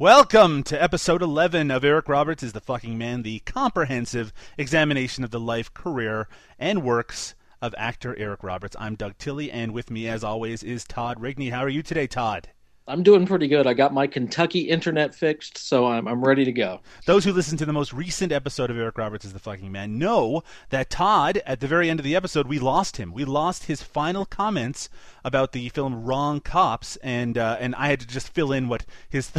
Welcome to episode 11 of Eric Roberts is the Fucking Man, the comprehensive examination of the life, career, and works of actor Eric Roberts. I'm Doug Tilley, and with me, as always, is Todd Rigney. How are you today, Todd? I'm doing pretty good. I got my Kentucky internet fixed, so I'm ready to go. Those who listen to the most recent episode of Eric Roberts is the Fucking Man know that Todd, at the very end of the episode, we lost him. We lost his final comments about the film Wrong Cops, and I had to just fill in what his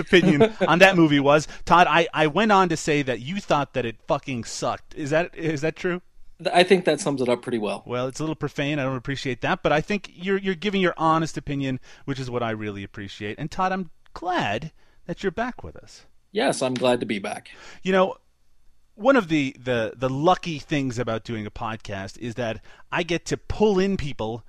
opinion on that movie was. Todd, I went on to say that you thought that it fucking sucked. Is that true? I think that sums it up pretty well. Well, it's a little profane. I don't appreciate that, but I think you're giving your honest opinion, which is what I really appreciate. And Todd, I'm glad that you're back with us. Yes, I'm glad to be back. You know, one of the lucky things about doing a podcast is that I get to pull in people,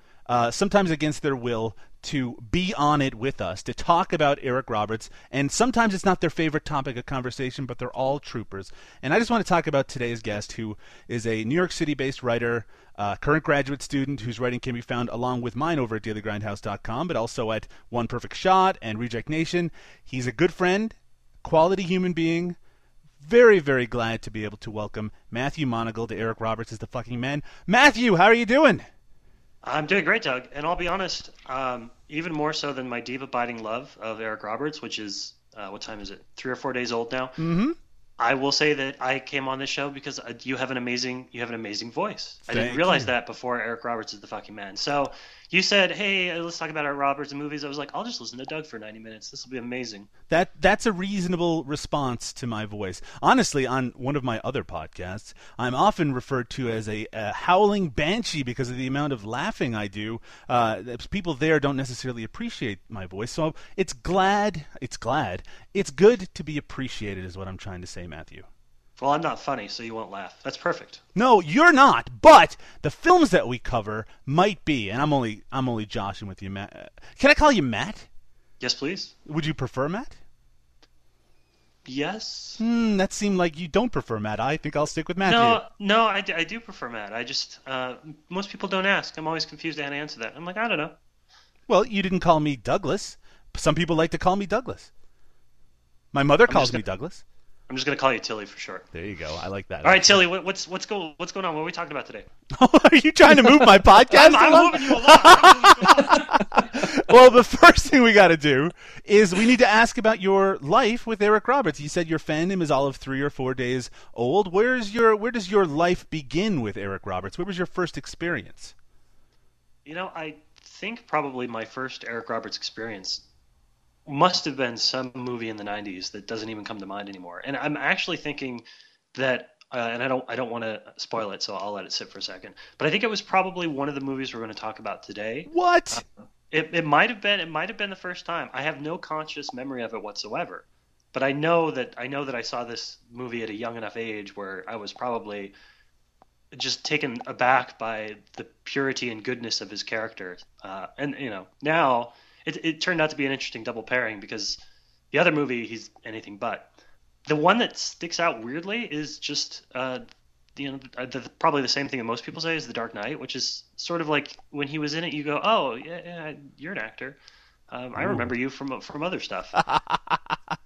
sometimes against their will, to be on it with us, to talk about Eric Roberts. And sometimes it's not their favorite topic of conversation, but they're all troopers. And I just want to talk about today's guest, who is a New York City-based writer, current graduate student, whose writing can be found along with mine over at DailyGrindhouse.com, but also at One Perfect Shot and Reject Nation. He's a good friend, quality human being. Very, very glad to be able to welcome Matthew Monagle to Eric Roberts is the Fucking Man. Matthew, how are you doing? I'm doing great, Doug, and I'll be honest, even more so than my deep-abiding love of Eric Roberts, which is, what time is it, 3 or 4 days old now, I will say that I came on this show because you have an amazing voice. Thank I didn't realize you. That before Eric Roberts is the Fucking Man. So you said, hey, let's talk about Eric Roberts and movies. I was like, I'll just listen to Doug for 90 minutes. This will be amazing. That's a reasonable response to my voice. Honestly, on one of my other podcasts, I'm often referred to as a howling banshee because of the amount of laughing I do. People there don't necessarily appreciate my voice. So it's good to be appreciated is what I'm trying to say, Matthew. Well, I'm not funny, so you won't laugh. That's perfect. No, you're not, but the films that we cover might be, and I'm only joshing with you, Matt. Can I call you Matt? Yes, please. Would you prefer Matt? Yes. That seemed like you don't prefer Matt. I think I'll stick with Matthew. No, I do prefer Matt. I just, most people don't ask. I'm always confused how to answer that. I'm like, I don't know. Well, you didn't call me Douglas. Some people like to call me Douglas. My mother calls me Douglas. I'm just going to call you Tilly for short. There you go. I like that. All right, Tilly, what's going on? What are we talking about today? Are you trying to move my podcast? I'm moving you along. Well, the first thing we got to do is we need to ask about your life with Eric Roberts. You said your fandom is all of 3 or 4 days old. Where does your life begin with Eric Roberts? What was your first experience? You know, I think probably my first Eric Roberts experience must have been some movie in the 90s that doesn't even come to mind anymore. And I'm actually thinking that, and I don't want to spoil it, so I'll let it sit for a second. But I think it was probably one of the movies we're going to talk about today. What? It might have been the first time. I have no conscious memory of it whatsoever. But I know that I saw this movie at a young enough age where I was probably just taken aback by the purity and goodness of his character. And you know, now It turned out to be an interesting double pairing because the other movie, he's anything but. The one that sticks out weirdly is just, probably the same thing that most people say is The Dark Knight, which is sort of like when he was in it, you go, oh, yeah you're an actor. I remember you from other stuff.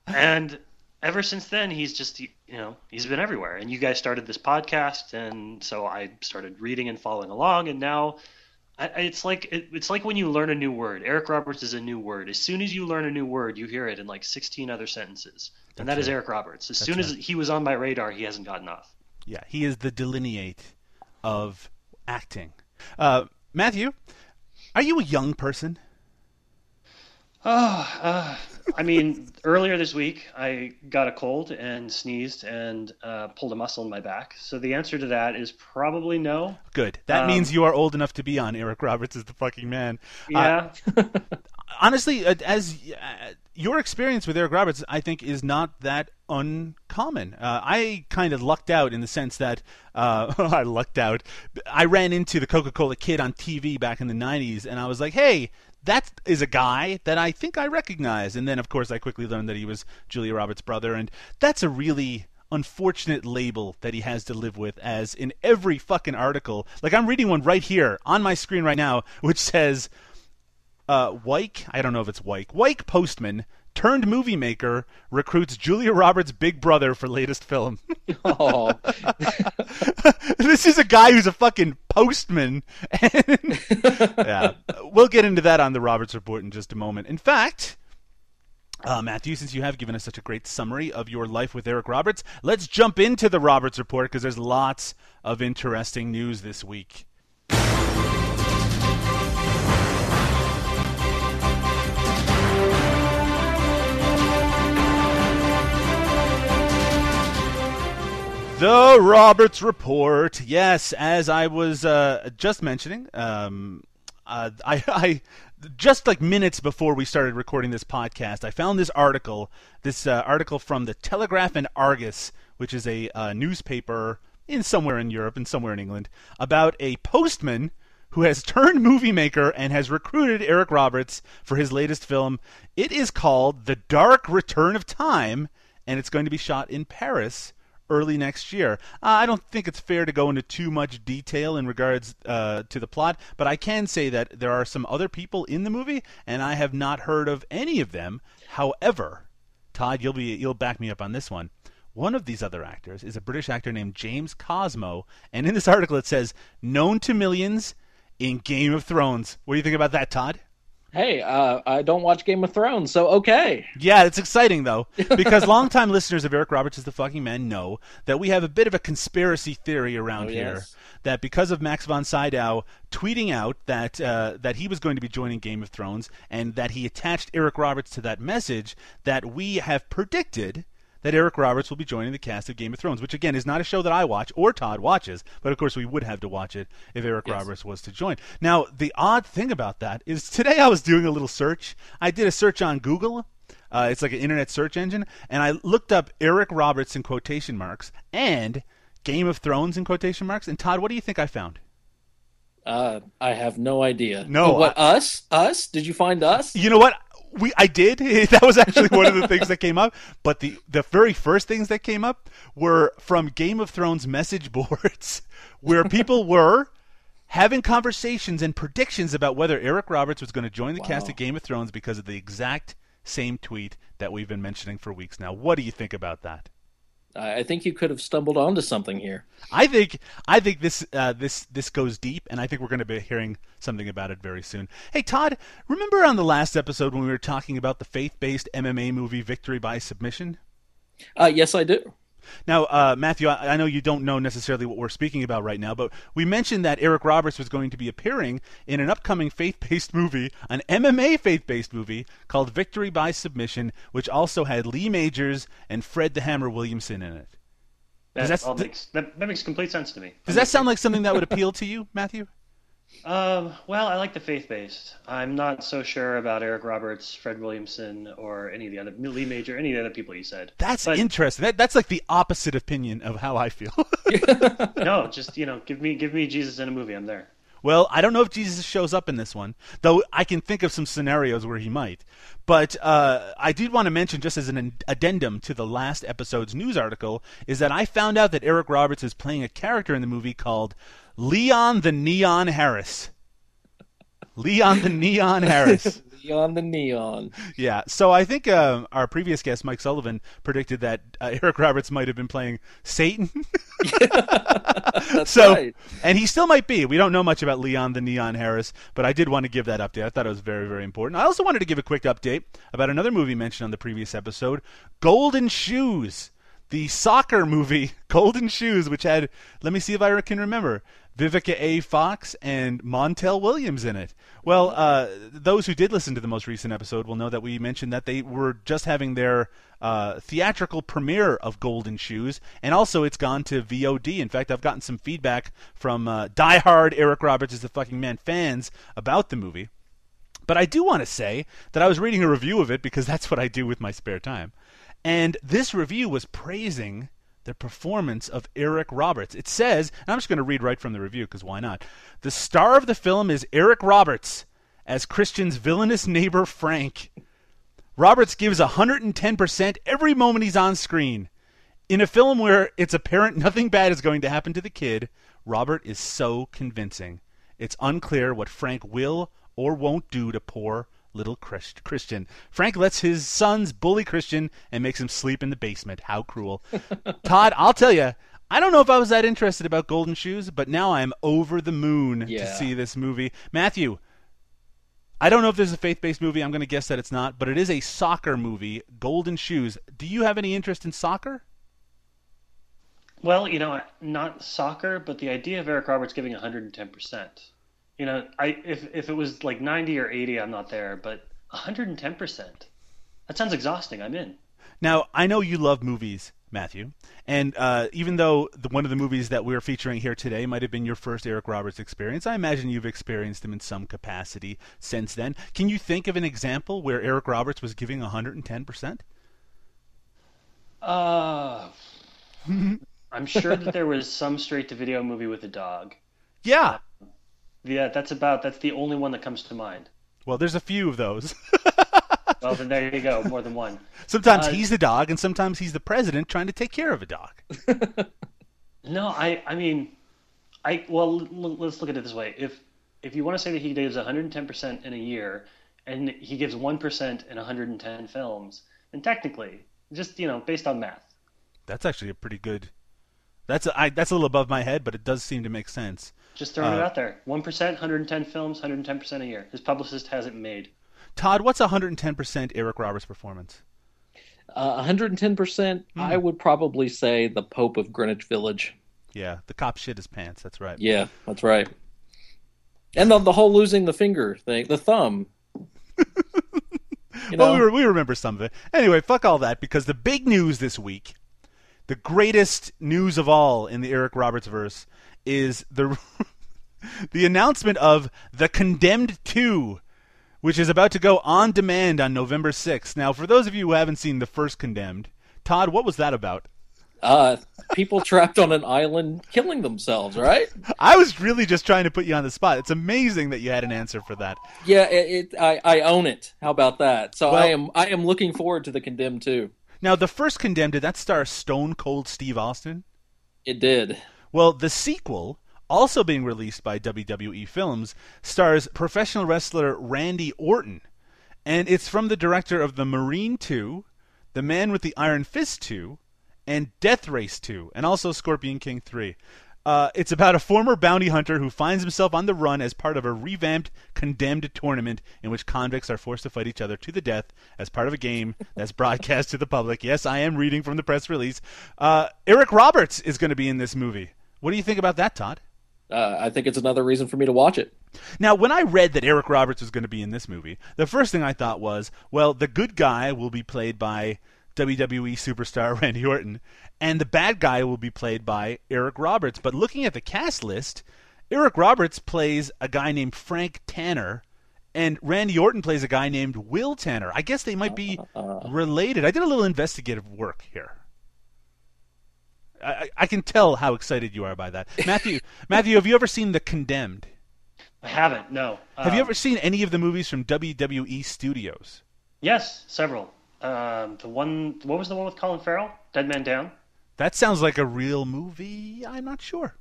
And ever since then, he's just, he's been everywhere. And you guys started this podcast, and so I started reading and following along, and now it's like when you learn a new word. Eric Roberts is a new word. As soon as you learn a new word, you hear it in like 16 other sentences. And that is Eric Roberts. As soon as he was on my radar, he hasn't gotten off. Yeah, he is the delineate of acting. Matthew, are you a young person? Oh, I mean, earlier this week, I got a cold and sneezed and pulled a muscle in my back. So the answer to that is probably no. Good. That means you are old enough to be on Eric Roberts is the fucking man. Yeah. Honestly, as your experience with Eric Roberts, I think, is not that uncommon. I kind of lucked out in the sense that I lucked out. I ran into the Coca-Cola Kid on TV back in the 90s, and I was like, hey, that is a guy that I think I recognize. And then, of course, I quickly learned that he was Julia Roberts' brother. And that's a really unfortunate label that he has to live with, as in every fucking article. Like, I'm reading one right here on my screen right now, which says, Wyke, I don't know if it's Wyke, Wyke Postman, turned movie maker, recruits Julia Roberts' big brother for latest film. Oh. This is a guy who's a fucking postman. And, yeah, we'll get into that on the Roberts Report in just a moment. In fact, Matthew, since you have given us such a great summary of your life with Eric Roberts, let's jump into the Roberts Report, because there's lots of interesting news this week. The Roberts Report. Yes, as I was just mentioning, I just like minutes before we started recording this podcast, I found this article from the Telegraph and Argus, which is a newspaper in somewhere in Europe and somewhere in England, about a postman who has turned movie maker and has recruited Eric Roberts for his latest film. It is called The Dark Return of Time, and it's going to be shot in Paris early next year. I don't think it's fair to go into too much detail in regards to the plot, but I can say that there are some other people in the movie, and I have not heard of any of them. However, Todd, you'll back me up on this one. One of these other actors is a British actor named James Cosmo, and in this article it says, known to millions in Game of Thrones. What do you think about that, Todd? Hey, I don't watch Game of Thrones, so okay. Yeah, it's exciting, though, because longtime listeners of Eric Roberts is the fucking man know that we have a bit of a conspiracy theory around here. Yes. That because of Max von Sydow tweeting out that that he was going to be joining Game of Thrones and that he attached Eric Roberts to that message, that we have predicted that Eric Roberts will be joining the cast of Game of Thrones, which, again, is not a show that I watch or Todd watches, but, of course, we would have to watch it if Eric Roberts was to join. Now, the odd thing about that is today I was doing a little search. I did a search on Google. It's like an internet search engine. And I looked up Eric Roberts in quotation marks and Game of Thrones in quotation marks. And, Todd, what do you think I found? I have no idea. No. What, us? Us? Did you find us? You know what? I did. That was actually one of the things that came up. But the very first things that came up were from Game of Thrones message boards, where people were having conversations and predictions about whether Eric Roberts was going to join the cast of Game of Thrones because of the exact same tweet that we've been mentioning for weeks now. What do you think about that? I think you could have stumbled onto something here. I think this goes deep, and I think we're going to be hearing something about it very soon. Hey, Todd, remember on the last episode when we were talking about the faith-based MMA movie Victory by Submission? Yes, I do. Now, Matthew, I know you don't know necessarily what we're speaking about right now, but we mentioned that Eric Roberts was going to be appearing in an upcoming faith-based movie, an MMA faith-based movie called Victory by Submission, which also had Lee Majors and Fred the Hammer Williamson in it. That makes complete sense to me. Does that sound like something that would appeal to you, Matthew? Well, I like the faith-based. I'm not so sure about Eric Roberts, Fred Williamson, or any of the other Lee Major, any of the other people you said. That's interesting. That's like the opposite opinion of how I feel. No, just give me Jesus in a movie. I'm there. Well, I don't know if Jesus shows up in this one, though. I can think of some scenarios where he might. But I did want to mention, just as an addendum to the last episode's news article, is that I found out that Eric Roberts is playing a character in the movie called Leon the Neon Harris. Leon the Neon Harris. Leon the Neon. Yeah. So I think our previous guest, Mike Sullivan, predicted that Eric Roberts might have been playing Satan. That's right. And he still might be. We don't know much about Leon the Neon Harris, but I did want to give that update. I thought it was very, very important. I also wanted to give a quick update about another movie mentioned on the previous episode, Golden Shoes. the soccer movie Golden Shoes, which had, let me see if I can remember, Vivica A. Fox and Montel Williams in it. Well, those who did listen to the most recent episode will know that we mentioned that they were just having their theatrical premiere of Golden Shoes, and also it's gone to VOD. In fact, I've gotten some feedback from diehard Eric Roberts is the fucking man fans about the movie. But I do want to say that I was reading a review of it because that's what I do with my spare time. And this review was praising the performance of Eric Roberts. It says, and I'm just going to read right from the review because why not? The star of the film is Eric Roberts as Christian's villainous neighbor Frank. Roberts gives 110% every moment he's on screen. In a film where it's apparent nothing bad is going to happen to the kid, Robert is so convincing. It's unclear what Frank will or won't do to poor little Christian. Frank lets his sons bully Christian and makes him sleep in the basement. How cruel. Todd, I'll tell you, I don't know if I was that interested about Golden Shoes, but now I am over the moon to see this movie. Matthew, I don't know if this is a faith-based movie. I'm going to guess that it's not, but it is a soccer movie, Golden Shoes. Do you have any interest in soccer? Well, you know, not soccer, but the idea of Eric Roberts giving 110%. You know, if it was like 90 or 80, I'm not there, but 110%. That sounds exhausting. I'm in. Now, I know you love movies, Matthew, and even though one of the movies that we're featuring here today might have been your first Eric Roberts experience, I imagine you've experienced him in some capacity since then. Can you think of an example where Eric Roberts was giving 110%? I'm sure that there was some straight-to-video movie with a dog. Yeah. Yeah, that's the only one that comes to mind. Well, there's a few of those. Well, then there you go, more than one. Sometimes he's the dog, and sometimes he's the president trying to take care of a dog. No, let's look at it this way. If you want to say that he gives 110% in a year, and he gives 1% in 110 films, then technically, just based on math. That's actually a pretty good. That's a little above my head, but it does seem to make sense. Just throwing it out there. 1%, 110 films, 110% a year. His publicist has it made. Todd, what's 110% Eric Roberts' performance? 110%, I would probably say the Pope of Greenwich Village. Yeah, the cop shit his pants. That's right. Yeah, that's right. And the whole losing the finger thing, the thumb. We remember some of it. Anyway, fuck all that, because the big news this week, the greatest news of all in the Eric Roberts verse, is the announcement of The Condemned 2, which is about to go on demand on November 6th. Now, for those of you who haven't seen the first Condemned, Todd, what was that about? People trapped on an island killing themselves, right? I was really just trying to put you on the spot. It's amazing that you had an answer for that. Yeah, I own it. How about that? So I am looking forward to The Condemned 2. Now, the first Condemned, did that star Stone Cold Steve Austin? It did. Well, the sequel, also being released by WWE Films, stars professional wrestler Randy Orton. And it's from the director of The Marine 2, The Man with the Iron Fist 2, and Death Race 2, and also Scorpion King 3. It's about a former bounty hunter who finds himself on the run as part of a revamped Condemned tournament in which convicts are forced to fight each other to the death as part of a game that's broadcast to the public. Yes, I am reading from the press release. Eric Roberts is going to be in this movie. What do you think about that, Todd? I think it's another reason for me to watch it. Now, when I read that Eric Roberts was going to be in this movie, the first thing I thought was, well, the good guy will be played by WWE superstar Randy Orton, and the bad guy will be played by Eric Roberts. But looking at the cast list, Eric Roberts plays a guy named Frank Tanner, and Randy Orton plays a guy named Will Tanner. I guess they might be related. I did a little investigative work here. I can tell how excited you are by that. Matthew, have you ever seen The Condemned? I haven't, no. Have you ever seen any of the movies from WWE Studios? Yes, several. What was the one with Colin Farrell? Dead Man Down? That sounds like a real movie. I'm not sure.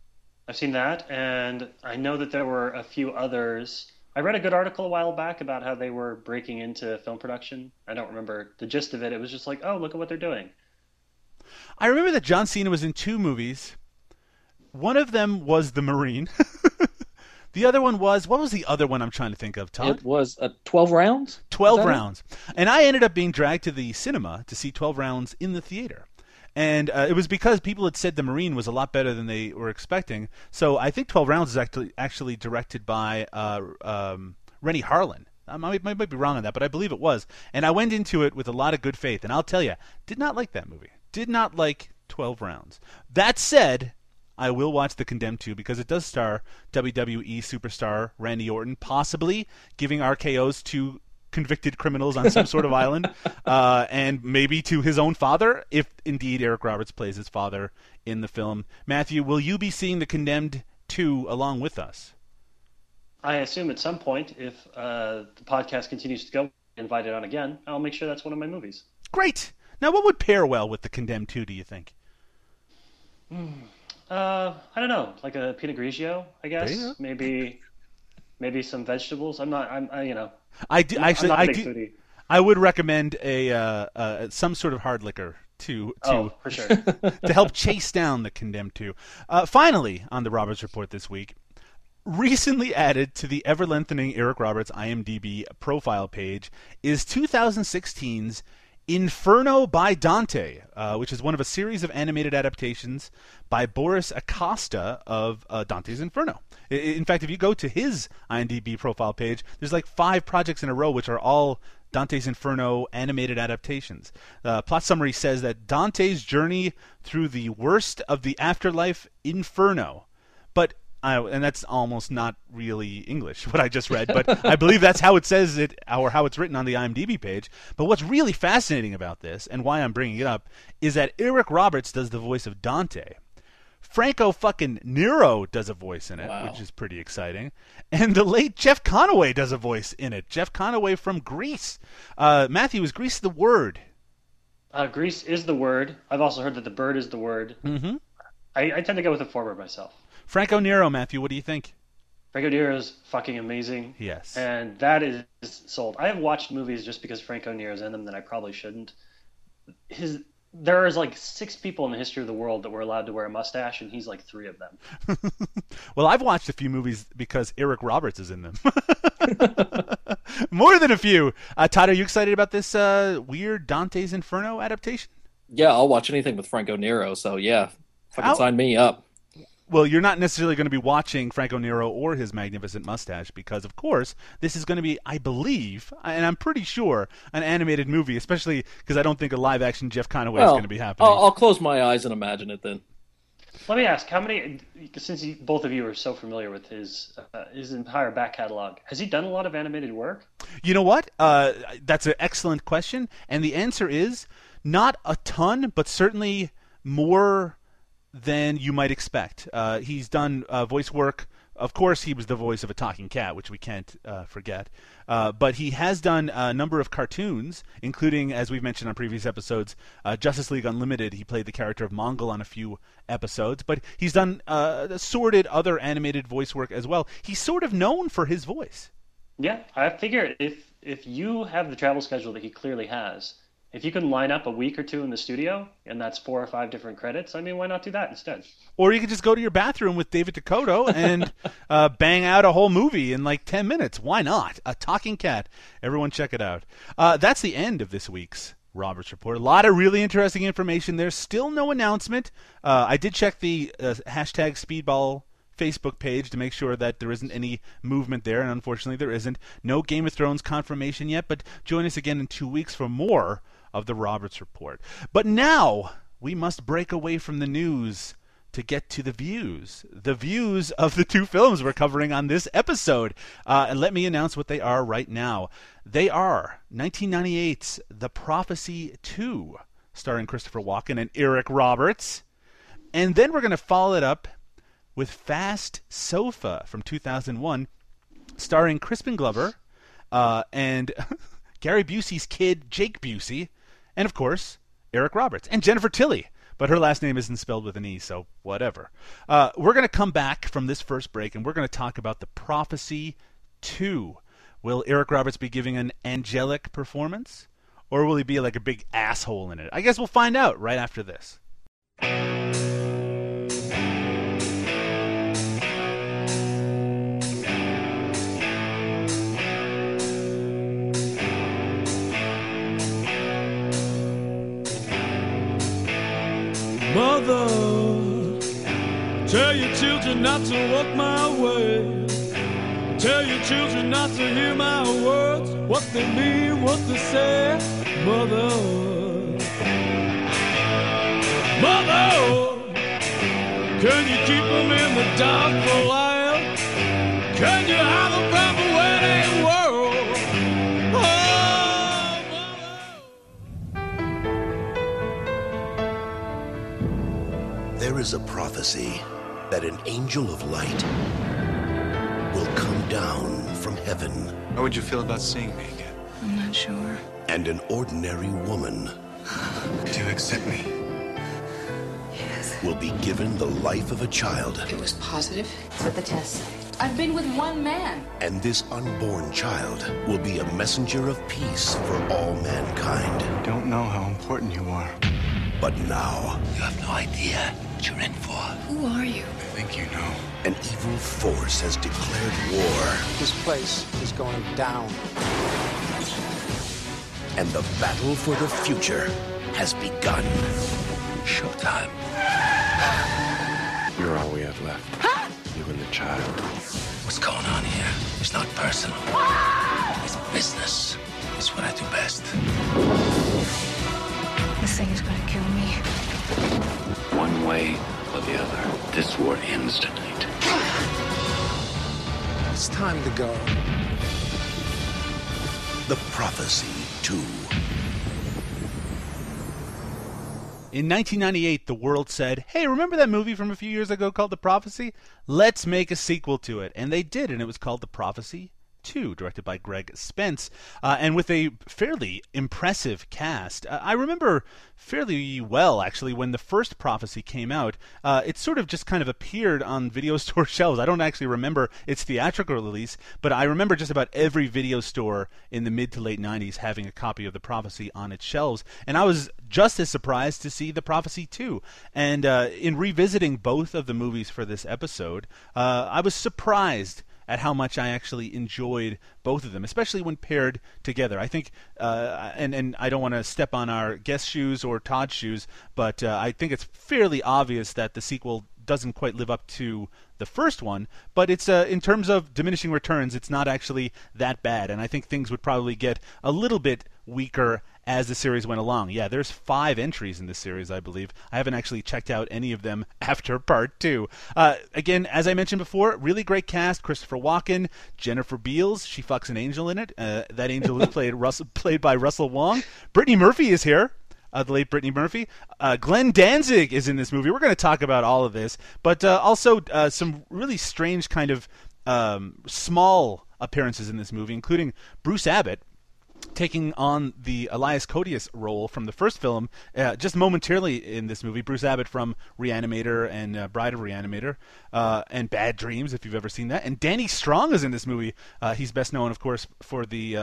I've seen that, and I know that there were a few others. I read a good article a while back about how they were breaking into film production. I don't remember the gist of it. It was just like, oh, look at what they're doing. I remember that John Cena was in two movies. One of them was The Marine. The other one was, what was the other one I'm trying to think of, Todd? It was 12 Rounds? 12 Rounds. And I ended up being dragged to the cinema to see 12 Rounds in the theater. And it was because people had said The Marine was a lot better than they were expecting. So I think 12 Rounds is actually directed by Renny Harlin. I might be wrong on that, but I believe it was. And I went into it with a lot of good faith. And I'll tell you, did not like that movie. Did not like 12 Rounds. That said, I will watch The Condemned 2 because it does star WWE superstar Randy Orton, possibly giving RKOs to convicted criminals on some sort of island, and maybe to his own father, if indeed Eric Roberts plays his father in the film. Matthew, will you be seeing The Condemned 2 along with us? I assume at some point, if the podcast continues to go, invited on again, I'll make sure that's one of my movies. Great! Now, what would pair well with The Condemned 2, do you think? I don't know, like a Pinot Grigio, I guess. Maybe some vegetables. I'm not a big foodie. I would recommend a some sort of hard liquor to for sure to help chase down The Condemned 2. Finally, on the Roberts Report this week, recently added to the ever-lengthening Eric Roberts IMDb profile page is 2016's Inferno by Dante, which is one of a series of animated adaptations by Boris Acosta of Dante's Inferno. In fact, if you go to his IMDb profile page, there's like 5 projects in a row which are all Dante's Inferno animated adaptations. Plot summary says that Dante's journey through the worst of the afterlife, Inferno, and that's almost not really English, what I just read, but I believe that's how it says it, or how it's written on the IMDb page. But what's really fascinating about this, and why I'm bringing it up, is that Eric Roberts does the voice of Dante. Franco fucking Nero does a voice in it, which is pretty exciting. And the late Jeff Conaway does a voice in it. Jeff Conaway from Grease. Matthew, is Grease the word? Grease is the word. I've also heard that the bird is the word. Mm-hmm. I tend to go with the former myself. Franco Nero, Matthew, what do you think? Franco Nero is fucking amazing. Yes. And that is sold. I have watched movies just because Franco Nero's in them that I probably shouldn't. There is like 6 people in the history of the world that were allowed to wear a mustache, and he's like 3 of them. Well, I've watched a few movies because Eric Roberts is in them. More than a few. Todd, are you excited about this weird Dante's Inferno adaptation? Yeah, I'll watch anything with Franco Nero, so yeah. Fucking sign me up. Well, you're not necessarily going to be watching Franco Nero or his magnificent mustache because, of course, this is going to be, I believe, and I'm pretty sure, an animated movie, especially because I don't think a live-action Jeff Conaway is going to be happening. I'll close my eyes and imagine it then. Let me ask, how many, since both of you are so familiar with his entire back catalog, has he done a lot of animated work? You know what? That's an excellent question, and the answer is not a ton, but certainly more than you might expect. He's done voice work. Of course, he was the voice of a talking cat, which we can't forget. But he has done a number of cartoons, including, as we've mentioned on previous episodes, Justice League Unlimited. He played the character of Mongol on a few episodes. But he's done assorted other animated voice work as well. He's sort of known for his voice. Yeah, I figure if you have the travel schedule that he clearly has, if you can line up a week or two in the studio, and that's 4 or 5 different credits, I mean, why not do that instead? Or you could just go to your bathroom with David Dakota and bang out a whole movie in like 10 minutes. Why not? A talking cat. Everyone check it out. That's the end of this week's Roberts Report. A lot of really interesting information. There's still no announcement. I did check the #Speedball Facebook page to make sure that there isn't any movement there, and unfortunately there isn't. No Game of Thrones confirmation yet, but join us again in 2 weeks for more of the Roberts Report. But now we must break away from the news to get to the views of the 2 films we're covering on this episode. And let me announce what they are right now. They are 1998's The Prophecy 2, starring Christopher Walken and Eric Roberts. And then we're going to follow it up with Fast Sofa from 2001, starring Crispin Glover and Gary Busey's kid, Jake Busey, and, of course, Eric Roberts. And Jennifer Tilley, but her last name isn't spelled with an E, so whatever. We're going to come back from this first break, and we're going to talk about The Prophecy 2. Will Eric Roberts be giving an angelic performance, or will he be like a big asshole in it? I guess we'll find out right after this. Mother, tell your children not to walk my way. Tell your children not to hear my words, what they mean, what they say. Mother, mother, can you keep them in the dark for a while? Can you hide them from the wedding world? Oh, mother. There is a prophecy that an angel of light will come down from heaven. How would you feel about seeing me again? I'm not sure. And an ordinary woman. Do you accept me? Yes. Will be given the life of a child. It was positive. That's what the test said. I've been with one man. And this unborn child will be a messenger of peace for all mankind. I don't know how important you are. But now... You have no idea what you're in for. Who are you? I think you know. An evil force has declared war. This place is going down. And the battle for the future has begun. Showtime. You're all we have left. Huh? You and the child. What's going on here? It's not personal. Ah! It's business. It's what I do best. This thing is gonna kill me. One way or the other, this war ends tonight. It's time to go. The Prophecy 2. In 1998, the world said, hey, remember that movie from a few years ago called The Prophecy? Let's make a sequel to it. And they did, and it was called The Prophecy 2, directed by Greg Spence, and with a fairly impressive cast. I remember fairly well, actually, when the first Prophecy came out. It sort of just kind of appeared on video store shelves. I don't actually remember its theatrical release, but I remember just about every video store in the mid to late 90s having a copy of The Prophecy on its shelves, and I was just as surprised to see The Prophecy 2. And in revisiting both of the movies for this episode, I was surprised at how much I actually enjoyed both of them, especially when paired together. I think, and I don't want to step on our guest shoes or Todd's shoes, but I think it's fairly obvious that the sequel doesn't quite live up to the first one, but it's in terms of diminishing returns, it's not actually that bad, and I think things would probably get a little bit weaker as the series went along. Yeah, there's 5 entries in this series, I believe. I haven't actually checked out any of them after part 2. Again, as I mentioned before, really great cast. Christopher Walken, Jennifer Beals, she fucks an angel in it. That angel is played by Russell Wong. Brittany Murphy is here. The late Brittany Murphy. Glenn Danzig is in this movie. We're going to talk about all of this. But also some really strange kind of small appearances in this movie, including Bruce Abbott, taking on the Elias Koteas role from the first film, just momentarily in this movie. Bruce Abbott from Reanimator and Bride of Reanimator and Bad Dreams, if you've ever seen that. And Danny Strong is in this movie. He's best known, of course, for the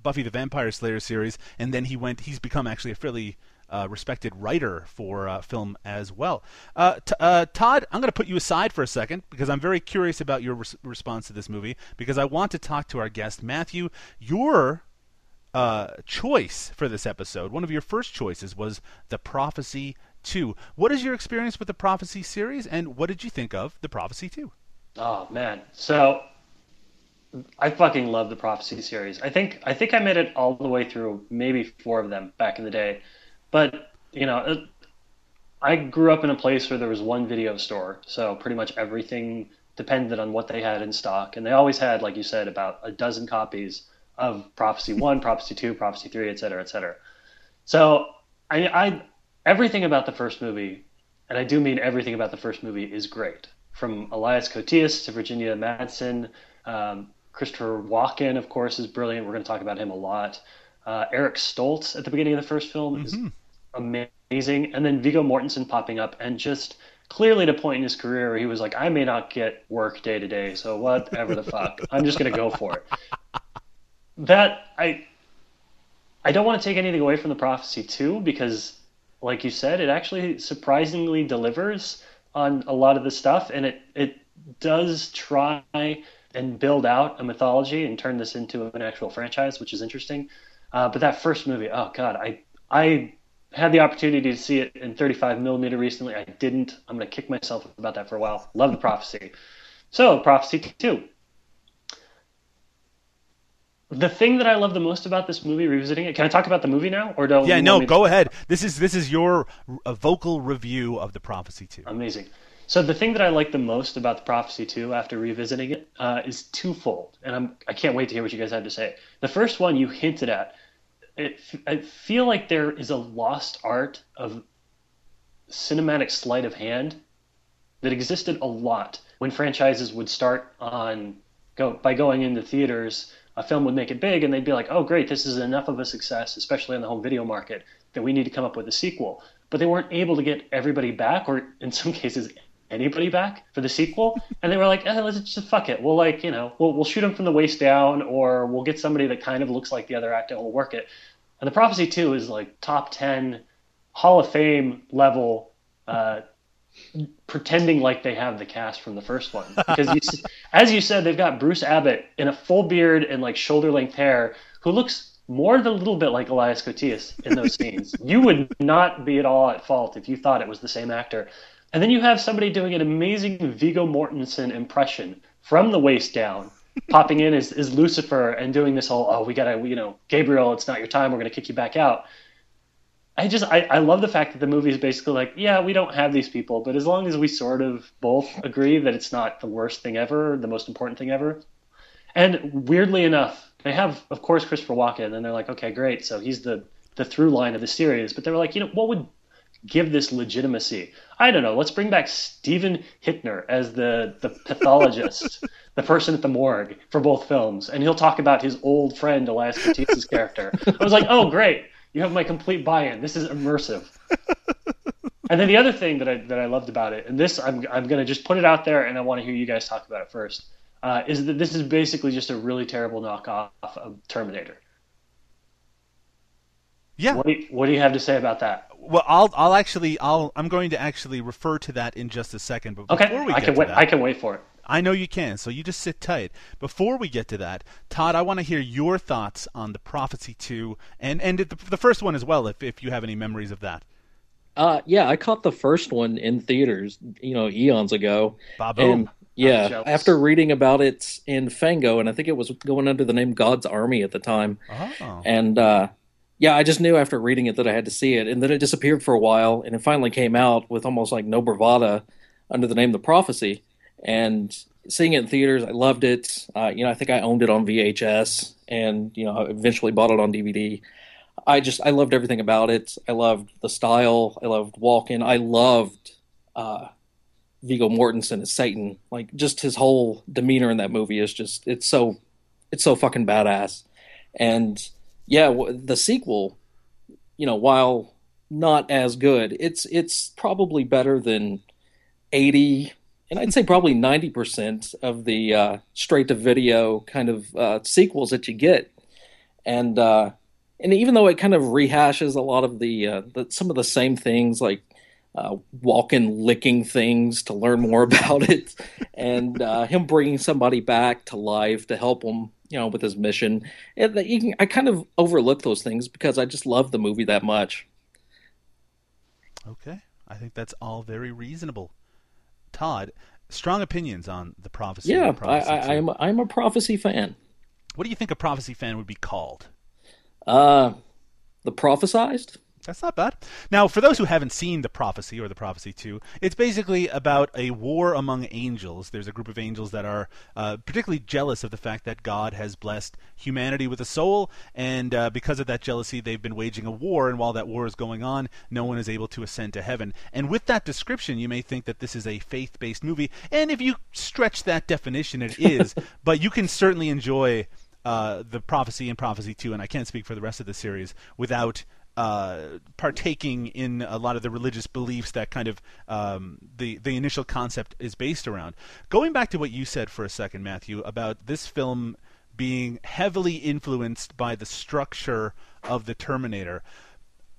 Buffy the Vampire Slayer series, and then he's become actually a fairly respected writer for film as well. Todd, I'm going to put you aside for a second because I'm very curious about your response to this movie, because I want to talk to our guest, Matthew. Your choice for this episode, one of your first choices, was The Prophecy 2. What is your experience with the Prophecy series, and what did you think of The Prophecy 2? Oh, man. So I fucking love The Prophecy series. I think I made it all the way through maybe 4 of them back in the day. But, you know, I grew up in a place where there was one video store, so pretty much everything depended on what they had in stock. And they always had, like you said, about a dozen copies of Prophecy 1, Prophecy 2, Prophecy 3, et cetera, et cetera. So I everything about the first movie, and I do mean everything about the first movie, is great. From Elias Koteas to Virginia Madsen, Christopher Walken, of course, is brilliant. We're going to talk about him a lot. Eric Stoltz at the beginning of the first film is amazing. And then Viggo Mortensen popping up, and just clearly at a point in his career where he was like, I may not get work day to day, so whatever the fuck, I'm just going to go for it. That I don't want to take anything away from The Prophecy 2, because, like you said, it actually surprisingly delivers on a lot of the stuff, and it does try and build out a mythology and turn this into an actual franchise, which is interesting. But that first movie, oh god, I had the opportunity to see it in 35 millimeter recently. I didn't. I'm going to kick myself about that for a while. Love The Prophecy. So, Prophecy 2. The thing that I love the most about this movie, revisiting it, can I talk about the movie now, or don't? Yeah, no, go ahead. This is your vocal review of The Prophecy 2. Amazing. So the thing that I like the most about The Prophecy 2 after revisiting it is twofold, and I can't wait to hear what you guys have to say. The first one you hinted at. I feel like there is a lost art of cinematic sleight of hand that existed a lot when franchises would start by going into theaters. A film would make it big, and they'd be like, oh, great, this is enough of a success, especially on the home video market, that we need to come up with a sequel. But they weren't able to get everybody back, or in some cases, anybody back for the sequel. And they were like, let's just fuck it. We'll, like, you know, we'll shoot them from the waist down, or we'll get somebody that kind of looks like the other actor and we'll work it. And The Prophecy 2 is like top 10 Hall of Fame level pretending like they have the cast from the first one, because as you said, they've got Bruce Abbott in a full beard and like shoulder length hair, who looks more than a little bit like Elias Koteas in those scenes. You would not be at all at fault if you thought it was the same actor. And then you have somebody doing an amazing Viggo Mortensen impression from the waist down, popping in as Lucifer and doing this whole, oh, we gotta, you know, Gabriel, it's not your time, we're gonna kick you back out. I love the fact that the movie is basically like, yeah, we don't have these people, but as long as we sort of both agree that it's not the worst thing ever, the most important thing ever. And weirdly enough, they have, of course, Christopher Walken, and they're like, okay, great, so he's the through line of the series. But they were like, you know, what would give this legitimacy? I don't know. Let's bring back Stephen Hitner as the pathologist, the person at the morgue for both films, and he'll talk about his old friend Elias Koteas' character. I was like, oh, great. You have my complete buy-in. This is immersive. And then the other thing that I loved about it, and this I'm going to just put it out there, and I want to hear you guys talk about it first, is that this is basically just a really terrible knockoff of Terminator. Yeah. What do you have to say about that? Well, I'm going to refer to that in just a second. But okay. I can wait for it. I know you can, so you just sit tight. Before we get to that, Todd, I want to hear your thoughts on The Prophecy 2, and the first one as well, if you have any memories of that. Yeah, I caught the first one in theaters, you know, eons ago. Ba-boom. Yeah, after reading about it in Fango, and I think it was going under the name God's Army at the time. Oh. And, yeah, I just knew after reading it that I had to see it, and then it disappeared for a while, and it finally came out with almost like no bravado under the name The Prophecy. And seeing it in theaters, I loved it. You know, I think I owned it on VHS, and you know, eventually bought it on DVD. I loved everything about it. I loved the style. I loved Walken. I loved Viggo Mortensen as Satan. Like, just his whole demeanor in that movie is just it's so fucking badass. And yeah, the sequel, you know, while not as good, it's probably better than 80%. And I'd say probably 90% of the straight-to-video kind of sequels that you get, and even though it kind of rehashes a lot of some of the same things, like Walken licking things to learn more about it, and him bringing somebody back to life to help him, you know, with his mission. I kind of overlook those things because I just love the movie that much. Okay, I think that's all very reasonable. Todd, strong opinions on The Prophecy. Yeah, Prophecy I'm a Prophecy fan. What do you think a Prophecy fan would be called? The Prophesized? That's not bad. Now, for those who haven't seen The Prophecy or The Prophecy 2, it's basically about a war among angels. There's a group of angels that are particularly jealous of the fact that God has blessed humanity with a soul, and because of that jealousy, they've been waging a war, and while that war is going on, no one is able to ascend to heaven. And with that description, you may think that this is a faith-based movie, and if you stretch that definition, it is, but you can certainly enjoy The Prophecy and Prophecy 2, and I can't speak for the rest of the series, without partaking in a lot of the religious beliefs that kind of the initial concept is based around. Going back to what you said for a second, Matthew, about this film being heavily influenced by the structure of the Terminator,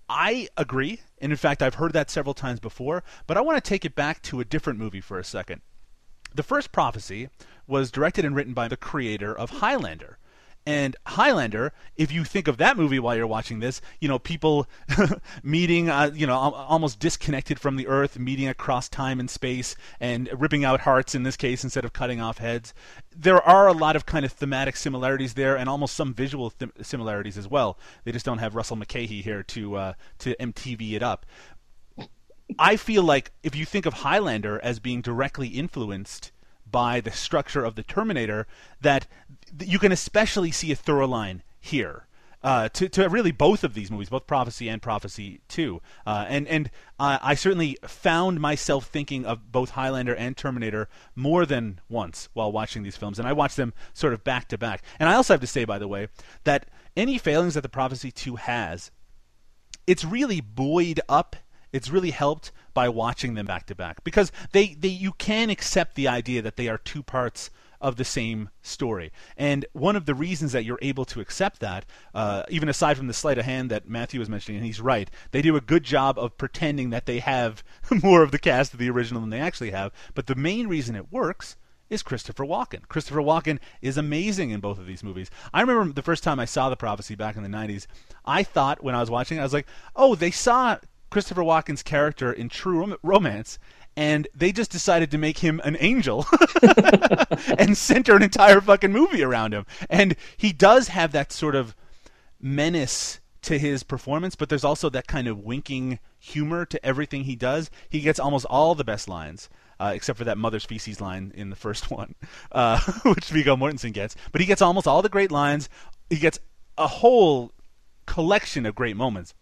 I agree, and in fact I've heard that several times before, but I want to take it back to a different movie for a second. The first Prophecy was directed and written by the creator of Highlander, And Highlander, if you think of that movie while you're watching this, you know, people meeting, almost disconnected from the earth, meeting across time and space, and ripping out hearts in this case instead of cutting off heads. There are a lot of kind of thematic similarities there, and almost some visual similarities as well. They just don't have Russell McKahee here to MTV it up. I feel like if you think of Highlander as being directly influenced by the structure of the Terminator, that you can especially see a thorough line here to really both of these movies, both Prophecy and Prophecy 2. I certainly found myself thinking of both Highlander and Terminator more than once while watching these films, and I watched them sort of back to back. And I also have to say, by the way, that any failings that the Prophecy 2 has, it's really buoyed up. It's really helped by watching them back to back, because you can accept the idea that they are two parts of the same story. And one of the reasons that you're able to accept that, even aside from the sleight of hand that Matthew was mentioning, and he's right, they do a good job of pretending that they have more of the cast of the original than they actually have. But the main reason it works is Christopher Walken. Christopher Walken is amazing in both of these movies. I remember the first time I saw The Prophecy back in the 90s, I thought when I was watching it, I was like, oh, they saw Christopher Walken's character in True Romance, and they just decided to make him an angel and center an entire fucking movie around him. And he does have that sort of menace to his performance, but there's also that kind of winking humor to everything he does. He gets almost all the best lines, except for that mother's feces line in the first one, which Viggo Mortensen gets. But he gets almost all the great lines. He gets a whole collection of great moments.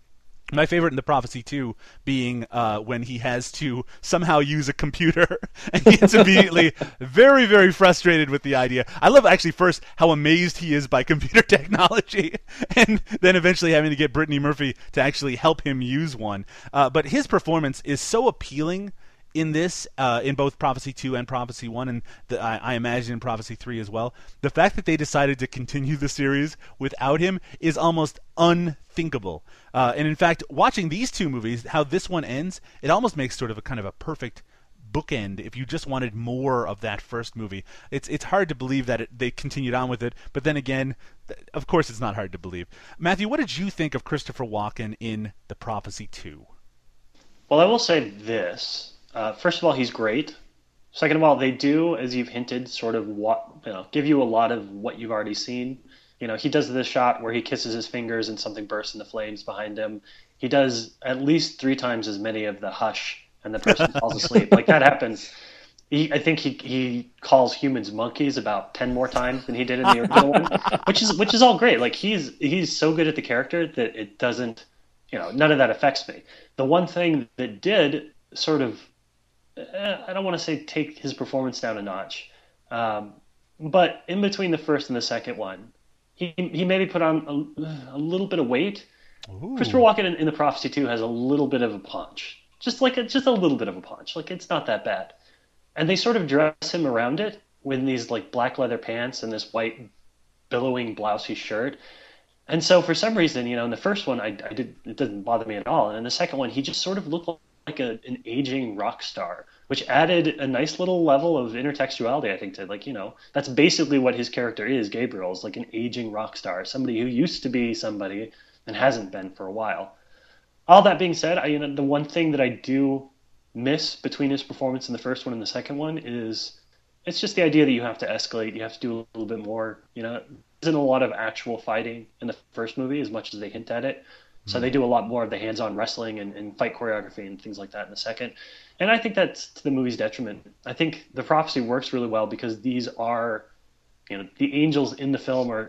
My favorite in The Prophecy 2 being when he has to somehow use a computer and he gets immediately very, very frustrated with the idea. I love actually first how amazed he is by computer technology, and then eventually having to get Brittany Murphy to actually help him use one. But his performance is so appealing in this, in both Prophecy 2 and Prophecy 1, and I imagine in Prophecy 3 as well. The fact that they decided to continue the series without him is almost unthinkable. And in fact, watching these two movies, how this one ends, it almost makes sort of a kind of a perfect bookend if you just wanted more of that first movie. It's hard to believe that they continued on with it, but then again, of course it's not hard to believe. Matthew, what did you think of Christopher Walken in The Prophecy 2? Well, I will say this. First of all, he's great. Second of all, they do, as you've hinted, sort of give you a lot of what you've already seen. You know, he does this shot where he kisses his fingers and something bursts into flames behind him. He does at least 3 times as many of the hush and the person falls asleep. Like, that happens. I think he calls humans monkeys about 10 more times than he did in the original one, which is all great. Like, he's so good at the character that it doesn't, you know, none of that affects me. The one thing that did sort of, I don't want to say take his performance down a notch, but in between the first and the second one, He maybe put on a little bit of weight. Ooh. Christopher Walken in The Prophecy 2 has a little bit of a punch. Just a little bit of a punch. Like, it's not that bad. And they sort of dress him around it with these, like, black leather pants and this white billowing blousey shirt. And so for some reason, you know, in the first one, it didn't bother me at all. And in the second one, he just sort of looked like an aging rock star, which added a nice little level of intertextuality, I think, to, like, you know, that's basically what his character is. Gabriel is like an aging rock star, somebody who used to be somebody and hasn't been for a while. All that being said, the one thing that I do miss between his performance in the first one and the second one is it's just the idea that you have to escalate, you have to do a little bit more. You know, there isn't a lot of actual fighting in the first movie as much as they hint at it. So they do a lot more of the hands-on wrestling and fight choreography and things like that in the second. And I think that's to the movie's detriment. I think The Prophecy works really well because these are, you know, the angels in the film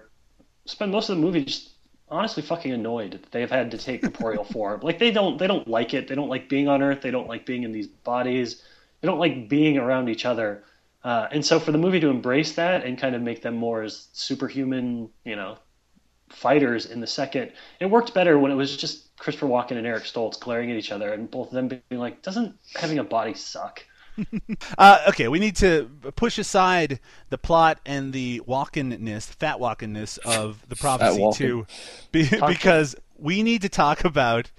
spend most of the movie just honestly fucking annoyed that they've had to take corporeal form. Like, they don't like it. They don't like being on Earth. They don't like being in these bodies. They don't like being around each other. And so for the movie to embrace that and kind of make them more as superhuman, you know, fighters in the second, it worked better when it was just Christopher Walken and Eric Stoltz glaring at each other and both of them being like, doesn't having a body suck? Okay, we need to push aside the plot and the fat Walken-ness of The Prophecy 2 because we need to talk about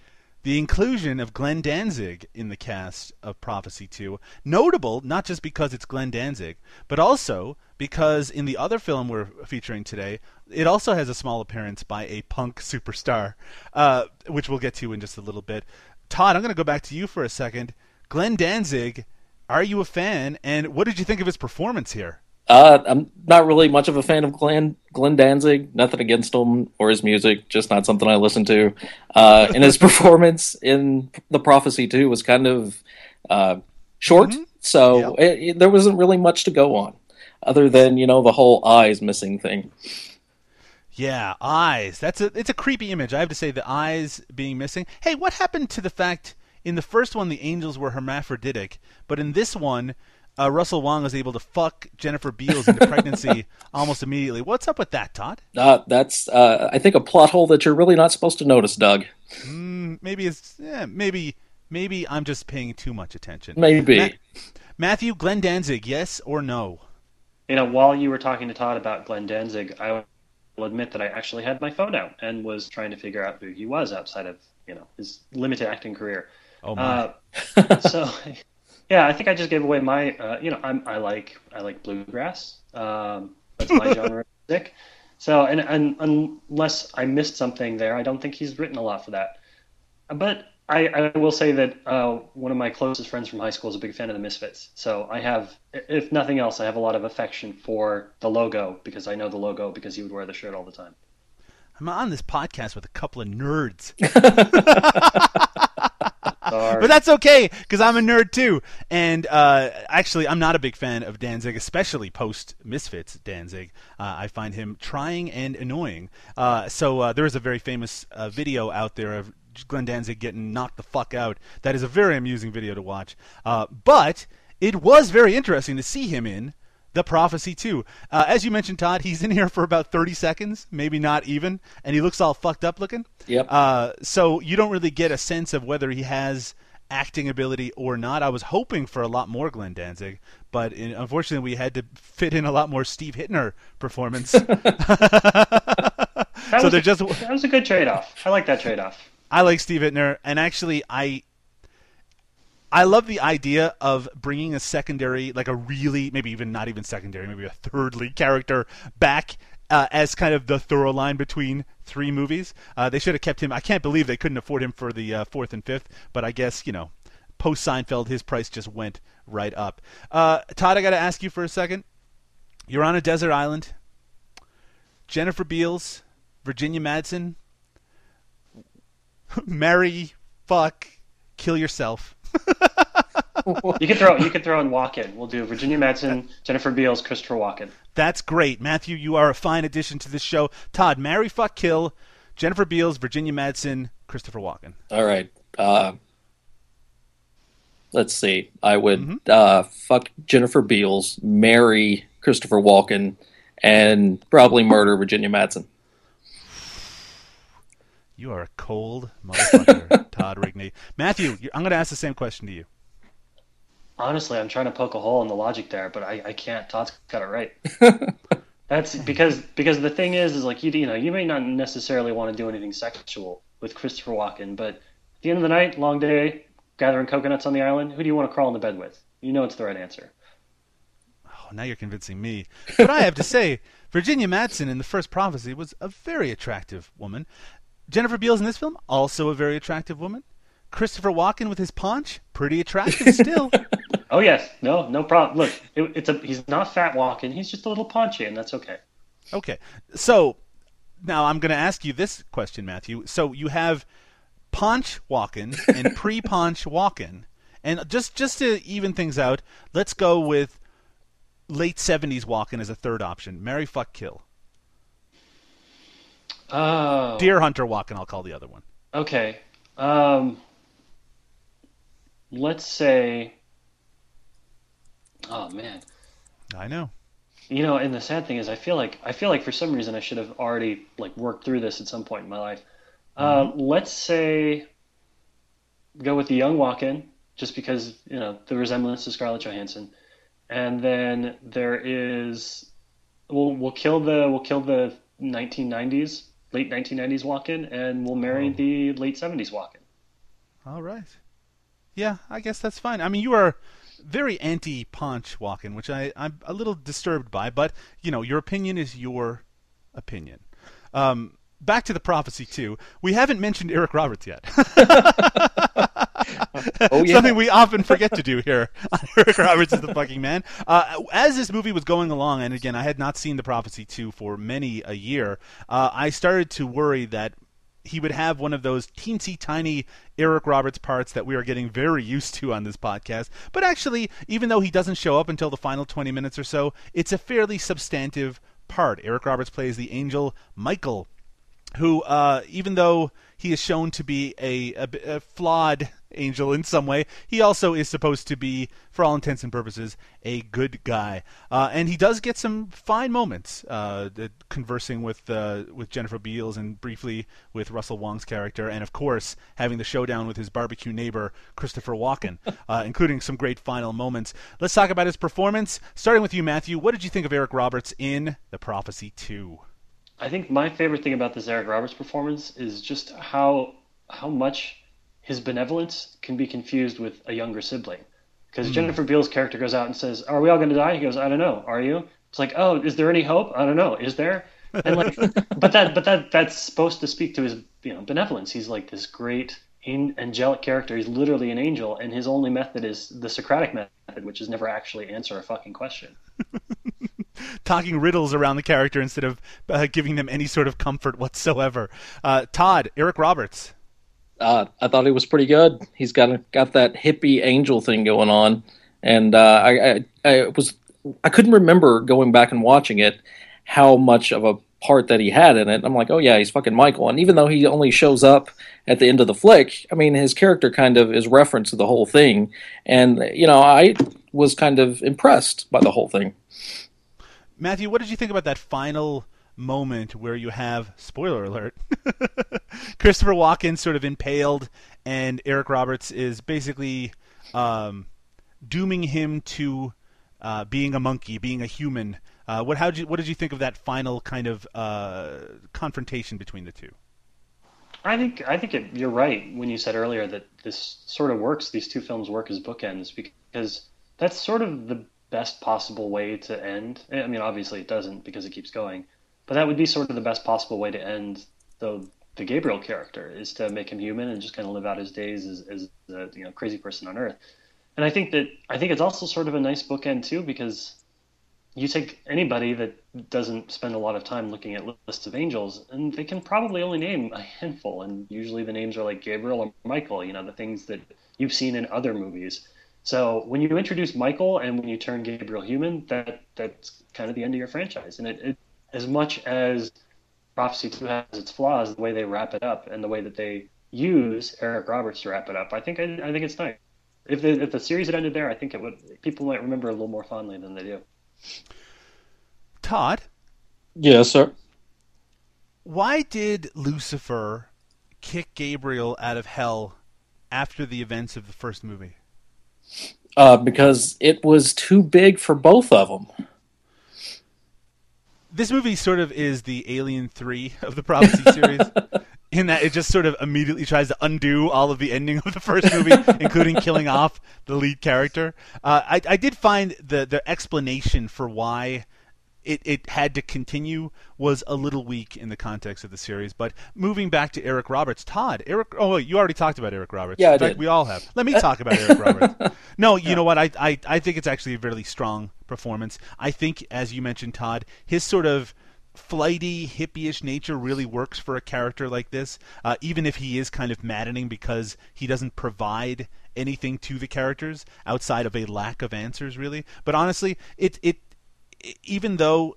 The inclusion of Glenn Danzig in the cast of Prophecy 2, notable not just because it's Glenn Danzig, but also because in the other film we're featuring today, it also has a small appearance by a punk superstar, which we'll get to in just a little bit. Todd, I'm going to go back to you for a second. Glenn Danzig, are you a fan, and what did you think of his performance here? I'm not really much of a fan of Glenn Danzig. Nothing against him or his music, just not something I listen to. And his performance in The Prophecy 2 was kind of short, so yeah. There wasn't really much to go on other than, you know, the whole eyes missing thing. Yeah, eyes. It's a creepy image. I have to say, the eyes being missing. Hey, what happened to the fact in the first one the angels were hermaphroditic, but in this one... Russell Wong was able to fuck Jennifer Beals into pregnancy almost immediately. What's up with that, Todd? That's, I think, a plot hole that you're really not supposed to notice, Doug. Maybe I'm just paying too much attention. Maybe. Matthew, Glenn Danzig, yes or no? You know, while you were talking to Todd about Glenn Danzig, I will admit that I actually had my phone out and was trying to figure out who he was outside of, you know, his limited acting career. Oh my! So. Yeah, I think I just gave away my, I like bluegrass. That's my genre of music. So, and unless I missed something there, I don't think he's written a lot for that. But I will say that one of my closest friends from high school is a big fan of the Misfits. So I have, if nothing else, I have a lot of affection for the logo because I know the logo because he would wear the shirt all the time. I'm on this podcast with a couple of nerds. But that's okay, because I'm a nerd too. And actually, I'm not a big fan of Danzig, especially post-Misfits Danzig. I find him trying and annoying. So there is a very famous video out there of Glenn Danzig getting knocked the fuck out. That is a very amusing video to watch. But it was very interesting to see him in The Prophecy 2. As you mentioned, Todd, he's in here for about 30 seconds, maybe not even, and he looks all fucked up looking. Yep. So you don't really get a sense of whether he has acting ability or not. I was hoping for a lot more Glenn Danzig, but unfortunately we had to fit in a lot more Steve Hitner performance. That was a good trade-off. I like that trade-off. I like Steve Hitner, and actually I love the idea of bringing a secondary, like a really, maybe even not even secondary, maybe a third lead character back as kind of the thorough line between three movies. They should have kept him. I can't believe they couldn't afford him for the fourth and fifth, but I guess, you know, post-Seinfeld, his price just went right up. Todd, I got to ask you for a second. You're on a desert island. Jennifer Beals, Virginia Madsen, marry, fuck, kill yourself. You can throw in Walken. We'll do Virginia Madsen, Jennifer Beals, Christopher Walken. That's great. Matthew, you are a fine addition to this show. Todd, marry, fuck, kill, Jennifer Beals, Virginia Madsen, Christopher Walken. All right. Let's see. I would fuck Jennifer Beals, marry Christopher Walken, and probably murder Virginia Madsen. You are a cold motherfucker, Todd Rigney. Matthew, I'm going to ask the same question to you. Honestly, I'm trying to poke a hole in the logic there, but I can't. Todd's got it right. That's because the thing is like you may not necessarily want to do anything sexual with Christopher Walken, but at the end of the night, long day, gathering coconuts on the island, who do you want to crawl into bed with? You know it's the right answer. Oh, now you're convincing me. But I have to say, Virginia Madsen in the first Prophecy was a very attractive woman. Jennifer Beals in this film, also a very attractive woman. Christopher Walken with his paunch, pretty attractive still. Oh, yes. No problem. Look, he's not fat Walken. He's just a little paunchy, and that's okay. Okay. So now I'm going to ask you this question, Matthew. So you have paunch Walken and pre-paunch Walken. And just to even things out, let's go with late 70s Walken as a third option. Marry, fuck, kill. Oh. Deer Hunter Walken, I'll call the other one. Okay. Let's say... Oh, man. I know. You know, and the sad thing is I feel like for some reason I should have already like worked through this at some point in my life. Let's say go with the young Walken just because, you know, the resemblance to Scarlett Johansson. And then there is... We'll kill the 1990s, late 1990s Walken, and we'll marry the late 70s Walken. All right. Yeah, I guess that's fine. I mean, you are very anti-Ponch, Walken, which I'm a little disturbed by, but, you know, your opinion is your opinion. Back to The Prophecy 2. We haven't mentioned Eric Roberts yet. Oh, yeah. Something we often forget to do here on Eric Roberts is the Fucking Man. As this movie was going along, and again, I had not seen The Prophecy 2 for many a year, I started to worry that he would have one of those teensy tiny Eric Roberts parts that we are getting very used to on this podcast. But actually, even though he doesn't show up until the final 20 minutes or so, it's a fairly substantive part. Eric Roberts plays the angel Michael, who, even though he is shown to be a flawed angel in some way, he also is supposed to be, for all intents and purposes, a good guy. And he does get some fine moments conversing with Jennifer Beals and briefly with Russell Wong's character, and, of course, having the showdown with his barbecue neighbor, Christopher Walken, including some great final moments. Let's talk about his performance. Starting with you, Matthew, what did you think of Eric Roberts in The Prophecy 2? I think my favorite thing about this Eric Roberts performance is just how much his benevolence can be confused with a younger sibling. Because Jennifer Beals' character goes out and says, "Are we all going to die?" He goes, "I don't know. Are you?" It's like, "Oh, is there any hope? I don't know. Is there?" And like, but that's supposed to speak to his, you know, benevolence. He's like this great angelic character. He's literally an angel, and his only method is the Socratic method, which is never actually answer a fucking question. Talking riddles around the character instead of giving them any sort of comfort whatsoever. Todd, Eric Roberts. I thought he was pretty good. He's got that hippie angel thing going on, and I couldn't remember going back and watching it how much of a part that he had in it. I'm like, oh yeah, he's fucking Michael. And even though he only shows up at the end of the flick, I mean, his character kind of is referenced to the whole thing, and you know, I was kind of impressed by the whole thing. Matthew, what did you think about that final moment where you have, spoiler alert, Christopher Walken sort of impaled and Eric Roberts is basically dooming him to being a monkey, being a human? What did you think of that final kind of confrontation between the two? I think you're right when you said earlier that this sort of works, these two films work as bookends, because that's sort of the best possible way to end. I mean, obviously it doesn't because it keeps going, but that would be sort of the best possible way to end the Gabriel character, is to make him human and just kind of live out his days as a, you know, crazy person on Earth. And I think it's also sort of a nice bookend too, because you take anybody that doesn't spend a lot of time looking at lists of angels, and they can probably only name a handful, and usually the names are like Gabriel or Michael, you know, the things that you've seen in other movies. So when you introduce Michael and when you turn Gabriel human, that's kind of the end of your franchise. And it as much as Prophecy 2 has its flaws, the way they wrap it up and the way that they use Eric Roberts to wrap it up, I think it's nice. If the series had ended there, I think people might remember a little more fondly than they do. Todd? Yes, sir. Why did Lucifer kick Gabriel out of hell after the events of the first movie? Because it was too big for both of them. This movie sort of is the Alien 3 of the Prophecy series, in that it just sort of immediately tries to undo all of the ending of the first movie, including killing off the lead character. I did find the explanation for why it had to continue was a little weak in the context of the series. But moving back to Eric Roberts, Todd, you already talked about Eric Roberts. Yeah, in fact, we all have. Let me talk about Eric Roberts. No, you know what? I think it's actually a really strong performance. I think, as you mentioned, Todd, his sort of flighty, hippie-ish nature really works for a character like this, even if he is kind of maddening because he doesn't provide anything to the characters outside of a lack of answers, really. But honestly, it even though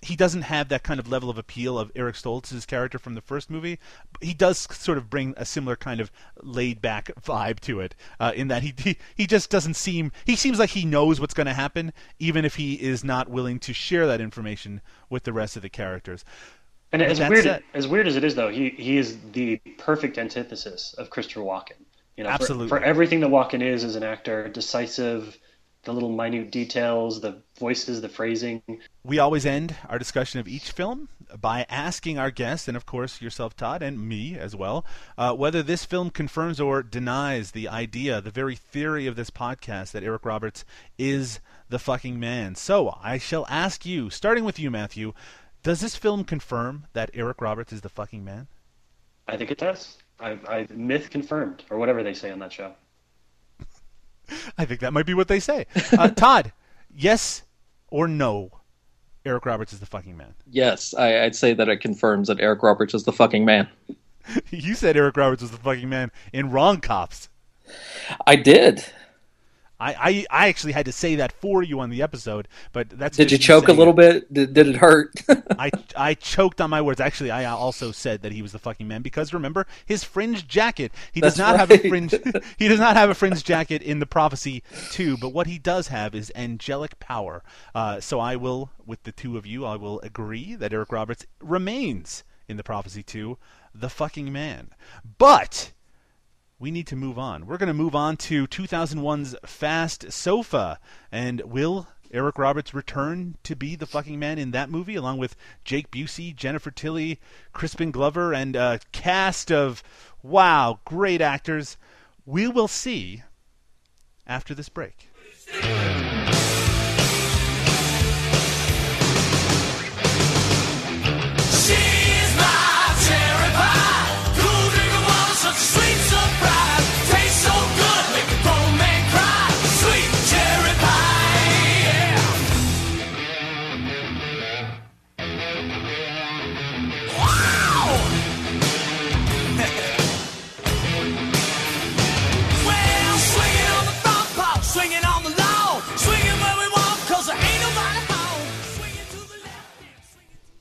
he doesn't have that kind of level of appeal of Eric Stoltz's character from the first movie, he does sort of bring a similar kind of laid-back vibe to it, in that he just doesn't seem... He seems like he knows what's going to happen, even if he is not willing to share that information with the rest of the characters. And as weird as it is, though, he is the perfect antithesis of Christopher Walken. You know, absolutely. For everything that Walken is as an actor, decisive... the little minute details, the voices, the phrasing. We always end our discussion of each film by asking our guests, and of course yourself, Todd, and me as well, whether this film confirms or denies the idea, the very theory of this podcast, that Eric Roberts is the fucking man. So I shall ask you, starting with you, Matthew, does this film confirm that Eric Roberts is the fucking man? I think it does. I myth confirmed, or whatever they say on that show. I think that might be what they say. Todd, yes or no, Eric Roberts is the fucking man? Yes, I'd say that it confirms that Eric Roberts is the fucking man. You said Eric Roberts was the fucking man in Wrong Cops. I did. I actually had to say that for you on the episode, but that's... Did you choke a little bit? Did it hurt? I choked on my words. Actually, I also said that he was the fucking man because, remember, his fringe jacket. He does not have a fringe. He does not have a fringe jacket in The Prophecy 2, but what he does have is angelic power. So I will, with the two of you, I will agree that Eric Roberts remains in The Prophecy 2, the fucking man. But we need to move on. We're going to move on to 2001's Fast Sofa. And will Eric Roberts return to be the fucking man in that movie, along with Jake Busey, Jennifer Tilley, Crispin Glover, and a cast of, wow, great actors? We will see after this break.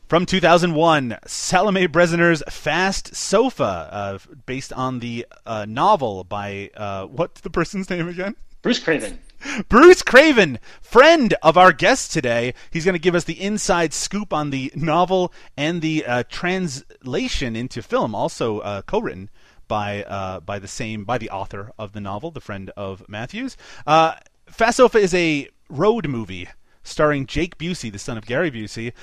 From 2001, Salome Bresner's Fast Sofa, based on the novel by, what's the person's name again? Bruce Craven. Bruce Craven, friend of our guest today. He's going to give us the inside scoop on the novel and the translation into film, also co-written by the author of the novel, the friend of Matthew's. Fast Sofa is a road movie starring Jake Busey, the son of Gary Busey.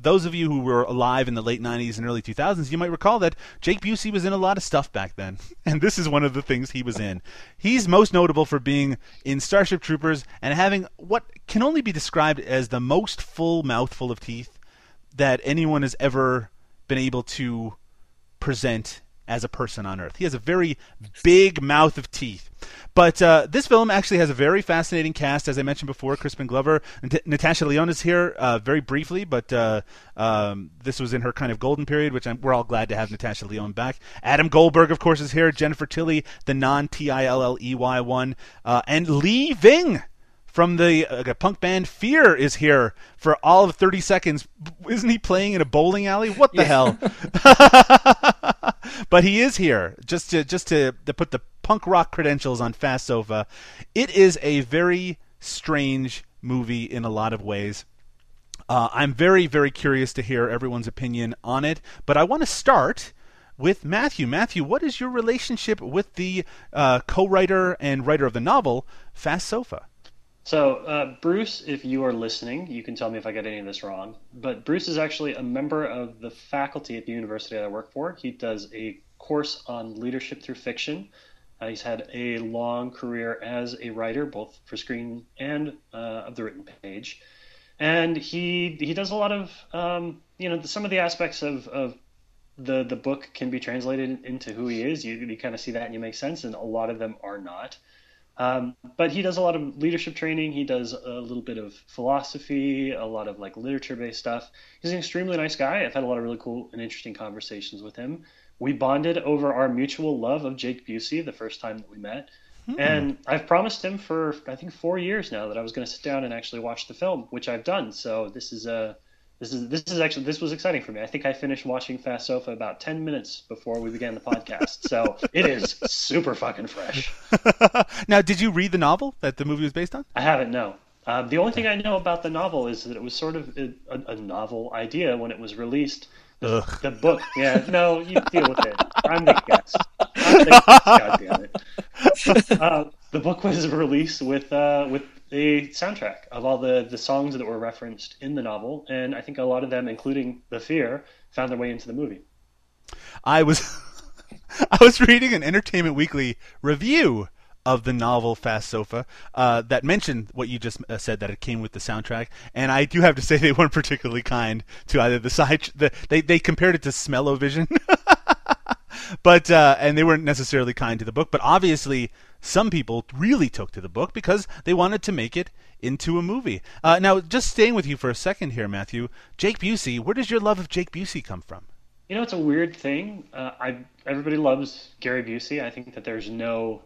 Those of you who were alive in the late 90s and early 2000s, you might recall that Jake Busey was in a lot of stuff back then, and this is one of the things he was in. He's most notable for being in Starship Troopers and having what can only be described as the most full mouthful of teeth that anyone has ever been able to present as a person on Earth. He has a very big mouth of teeth. But this film actually has a very fascinating cast. As I mentioned before, Crispin Glover, Natasha Lyonne is here very briefly, but this was in her kind of golden period, which we're all glad to have Natasha Lyonne back. Adam Goldberg, of course, is here. Jennifer Tilley, the non-Tilley one. And Lee Ving from the punk band Fear is here for all of 30 seconds. Isn't he playing in a bowling alley? What the hell? But he is here just to put the punk rock credentials on Fast Sofa. It is a very strange movie in a lot of ways. I'm very, very curious to hear everyone's opinion on it. But I want to start with Matthew. Matthew, what is your relationship with the co-writer and writer of the novel, Fast Sofa? So, Bruce, if you are listening, you can tell me if I get any of this wrong, but Bruce is actually a member of the faculty at the university that I work for. He does a course on leadership through fiction. He's had a long career as a writer, both for screen and of the written page. And he does a lot of, some of the aspects of the book can be translated into who he is. You kind of see that and you make sense, and a lot of them are not. But he does a lot of leadership training. He does a little bit of philosophy, a lot of like literature-based stuff. He's an extremely nice guy. I've had a lot of really cool and interesting conversations with him. We bonded over our mutual love of Jake Busey the first time that we met. Hmm. And I've promised him for, I think, 4 years now that I was going to sit down and actually watch the film, which I've done. So this was exciting for me. I think I finished watching Fast Sofa about 10 minutes before we began the podcast. So it is super fucking fresh. Now, did you read the novel that the movie was based on? I haven't, no. The only thing I know about the novel is that it was sort of a novel idea when it was released. The book. Yeah, no, you deal with it. I'm the guest. God damn it. the book was released with a soundtrack of all the songs that were referenced in the novel, and I think a lot of them, including The Fear, found their way into the movie. I was reading an Entertainment Weekly review of the novel Fast Sofa that mentioned what you just said, that it came with the soundtrack, and I do have to say they weren't particularly kind to either the side. They compared it to Smell-O-Vision, but and they weren't necessarily kind to the book. But obviously, some people really took to the book because they wanted to make it into a movie. Now, just staying with you for a second here, Matthew, Jake Busey. Where does your love of Jake Busey come from? You know, it's a weird thing. Everybody loves Gary Busey. I think that there's no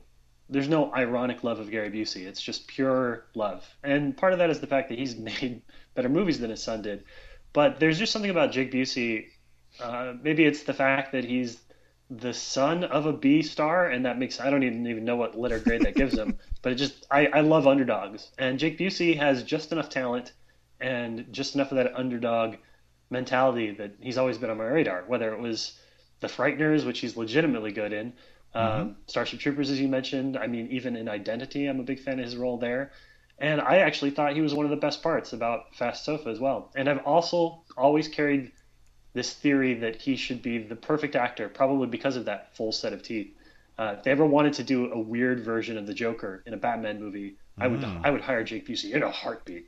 ironic love of Gary Busey. It's just pure love. And part of that is the fact that he's made better movies than his son did. But there's just something about Jake Busey. Maybe it's the fact that he's the son of a B star, and that makes, I don't even know what letter grade that gives him, but it just, I love underdogs. And Jake Busey has just enough talent and just enough of that underdog mentality that he's always been on my radar, whether it was The Frighteners, which he's legitimately good in, Starship Troopers, as you mentioned. I mean, even in Identity, I'm a big fan of his role there. And I actually thought he was one of the best parts about Fast Sofa as well. And I've also always carried this theory that he should be the perfect actor, probably because of that full set of teeth. If they ever wanted to do a weird version of the Joker in a Batman movie, I would hire Jake Busey in a heartbeat.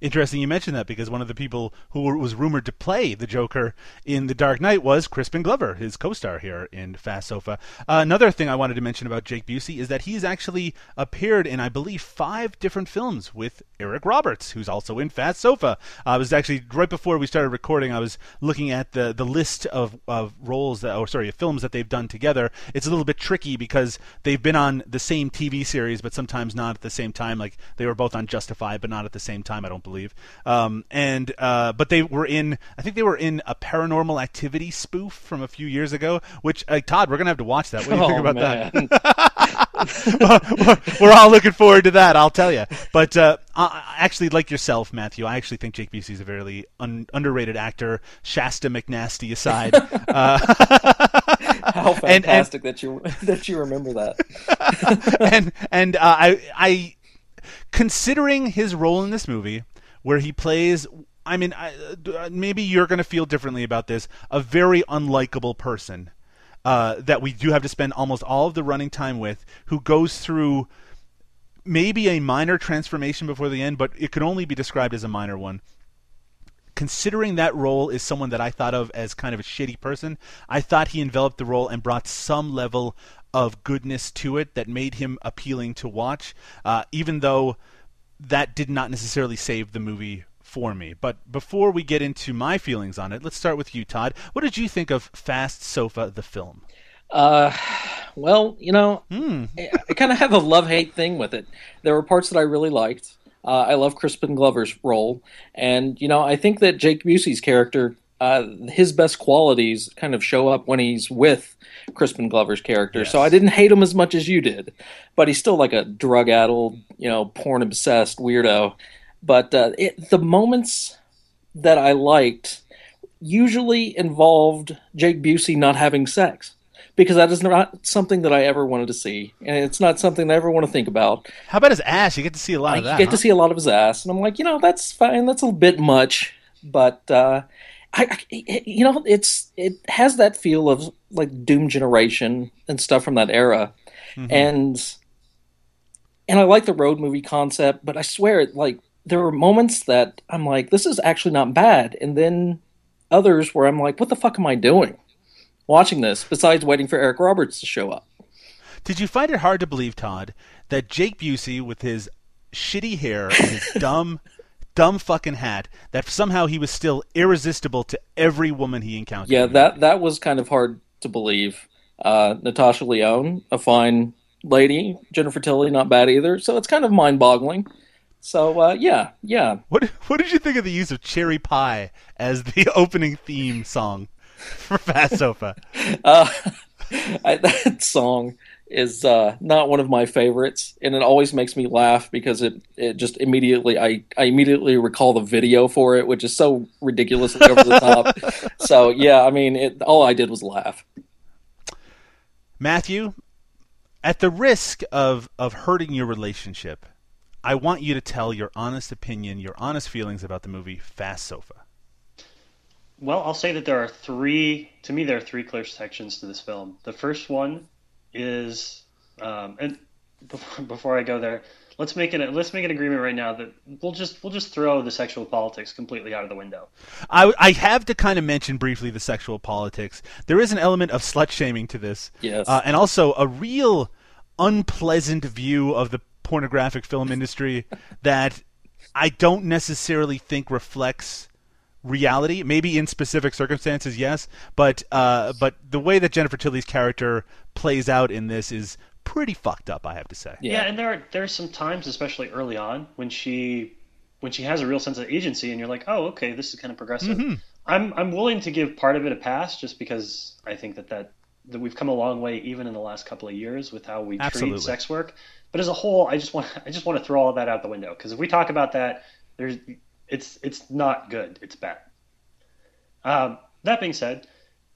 Interesting you mentioned that, because one of the people who was rumored to play the Joker in The Dark Knight was Crispin Glover, his co-star here in Fast Sofa. Another thing I wanted to mention about Jake Busey is that he's actually appeared in, I believe, 5 different films with Eric Roberts, who's also in Fast Sofa. I was actually, right before we started recording, I was looking at the list of roles that, films that they've done together. It's a little bit tricky because they've been on the same TV series, but sometimes not at the same time. Like, they were both on Justified, but not at the same time, I don't believe. But they were in, I think they were in a Paranormal Activity spoof from a few years ago, which, Todd, we're going to have to watch that. What do you think about that? We're all looking forward to that, I'll tell you. But I actually, like yourself, Matthew, I actually think Jake Busey is a very underrated actor, Shasta McNasty aside. How fantastic and, that you remember that. I considering his role in this movie, where he plays, I mean, maybe you're going to feel differently about this, a very unlikable person that we do have to spend almost all of the running time with, who goes through maybe a minor transformation before the end, but it could only be described as a minor one. Considering that role is someone that I thought of as kind of a shitty person, I thought he enveloped the role and brought some level of goodness to it that made him appealing to watch, even though that did not necessarily save the movie for me. But before we get into my feelings on it, let's start with you, Todd. What did you think of Fast Sofa, the film? Well, you know, I kind of have a love-hate thing with it. There were parts that I really liked. I love Crispin Glover's role. And, you know, I think that Jake Busey's character, his best qualities kind of show up when he's with Crispin Glover's character. Yes. So I didn't hate him as much as you did. But he's still like a drug-addled, you know, porn-obsessed weirdo. But the moments that I liked usually involved Jake Busey not having sex. Because that is not something that I ever wanted to see, and it's not something I ever want to think about. How about his ass? You get to see a lot of that. You get to see a lot of his ass, and I'm like, you know, that's fine. That's a bit much, but it has that feel of like Doom Generation and stuff from that era, and I like the road movie concept, but I swear, like there were moments that I'm like, this is actually not bad, and then others where I'm like, what the fuck am I doing? Watching this, besides waiting for Eric Roberts to show up. Did you find it hard to believe, Todd, that Jake Busey, with his shitty hair and his dumb fucking hat, that somehow he was still irresistible to every woman he encountered? Yeah, that was kind of hard to believe. Natasha Lyonne, a fine lady. Jennifer Tilley, not bad either. So it's kind of mind-boggling. So, yeah. What did you think of the use of Cherry Pie as the opening theme song for Fast Sofa? That song is not one of my favorites, and it always makes me laugh because it just immediately I immediately recall the video for it, which is so ridiculously over the top. So yeah, I mean, all I did was laugh. Matthew, At the risk of hurting your relationship, I want you to tell your honest opinion, your honest feelings about the movie Fast Sofa. Well, I'll say that there are three clear sections to this film. The first one is, and before I go there, let's make an agreement right now that we'll just throw the sexual politics completely out of the window. I have to kind of mention briefly the sexual politics. There is an element of slut shaming to this, yes, and also a real unpleasant view of the pornographic film industry that I don't necessarily think reflects reality. Maybe in specific circumstances, yes, but the way that Jennifer Tilley's character plays out in this is pretty fucked up, I have to say. Yeah, and there are some times, especially early on, when she has a real sense of agency, and you're like, oh, okay, this is kind of progressive. Mm-hmm. I'm willing to give part of it a pass, just because I think that we've come a long way, even in the last couple of years, with how we Absolutely. Treat sex work. But as a whole, I just want to throw all that out the window, because if we talk about that, it's not good. It's bad. That being said,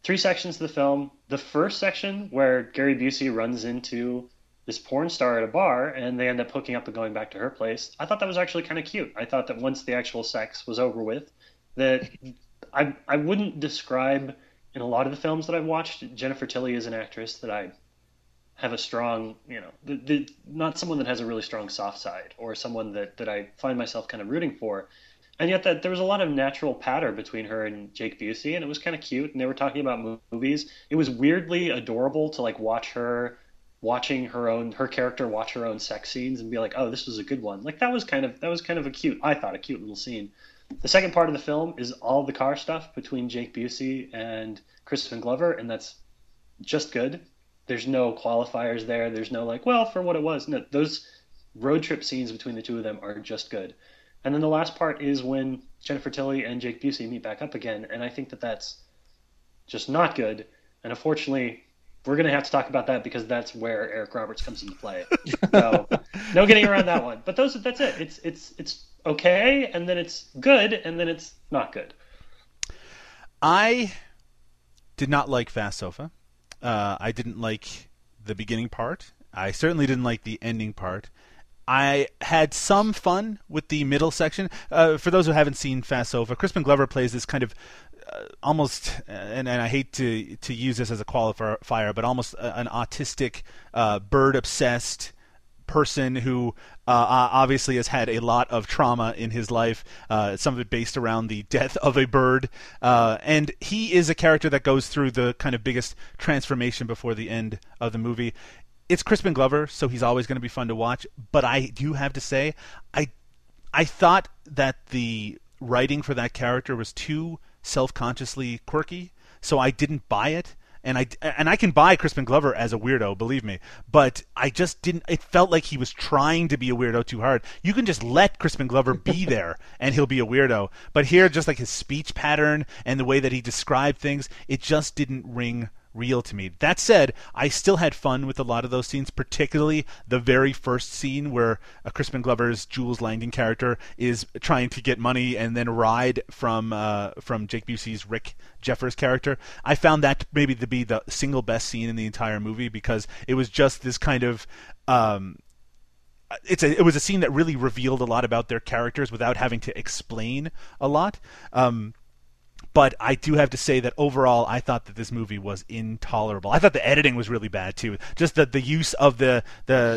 three sections of the film. The first section, where Gary Busey runs into this porn star at a bar and they end up hooking up and going back to her place. I thought that was actually kind of cute. I thought that once the actual sex was over with, that I wouldn't describe in a lot of the films that I've watched, Jennifer Tilley is an actress that I have a strong, not someone that has a really strong soft side, or someone that I find myself kind of rooting for. And yet that there was a lot of natural patter between her and Jake Busey, and it was kind of cute, and they were talking about movies. It was weirdly adorable to watch her own sex scenes and be like, oh, this was a good one. Like that was kind of a cute little scene. The second part of the film is all the car stuff between Jake Busey and Crispin Glover, and that's just good. There's no qualifiers there. There's no like, well, for what it was. No, those road trip scenes between the two of them are just good. And then the last part is when Jennifer Tilley and Jake Busey meet back up again, and I think that that's just not good. And unfortunately, we're going to have to talk about that, because that's where Eric Roberts comes into play. So, no getting around that one. But that's it. It's okay, and then it's good, and then it's not good. I did not like Fast Sofa. I didn't like the beginning part. I certainly didn't like the ending part. I had some fun with the middle section. For those who haven't seen Fast Sofa, Crispin Glover plays this kind of almost, and I hate to use this as a qualifier, but almost an autistic, bird-obsessed person who obviously has had a lot of trauma in his life, some of it based around the death of a bird, and he is a character that goes through the kind of biggest transformation before the end of the movie. It's Crispin Glover, so he's always going to be fun to watch, but I do have to say I thought that the writing for that character was too self-consciously quirky, so I didn't buy it. And I can buy Crispin Glover as a weirdo, believe me, but I just didn't. It felt like he was trying to be a weirdo too hard. You can just let Crispin Glover be there, and he'll be a weirdo. But here, just like his speech pattern and the way that he described things, it just didn't ring real to me. That said, I still had fun with a lot of those scenes, particularly the very first scene where Crispin Glover's Jules Langdon character is trying to get money and then ride from Jake Busey's Rick Jeffers character. I found that maybe to be the single best scene in the entire movie, because it was just this kind of it was a scene that really revealed a lot about their characters without having to explain a lot. But I do have to say that overall, I thought that this movie was intolerable. I thought the editing was really bad, too. Just the use of the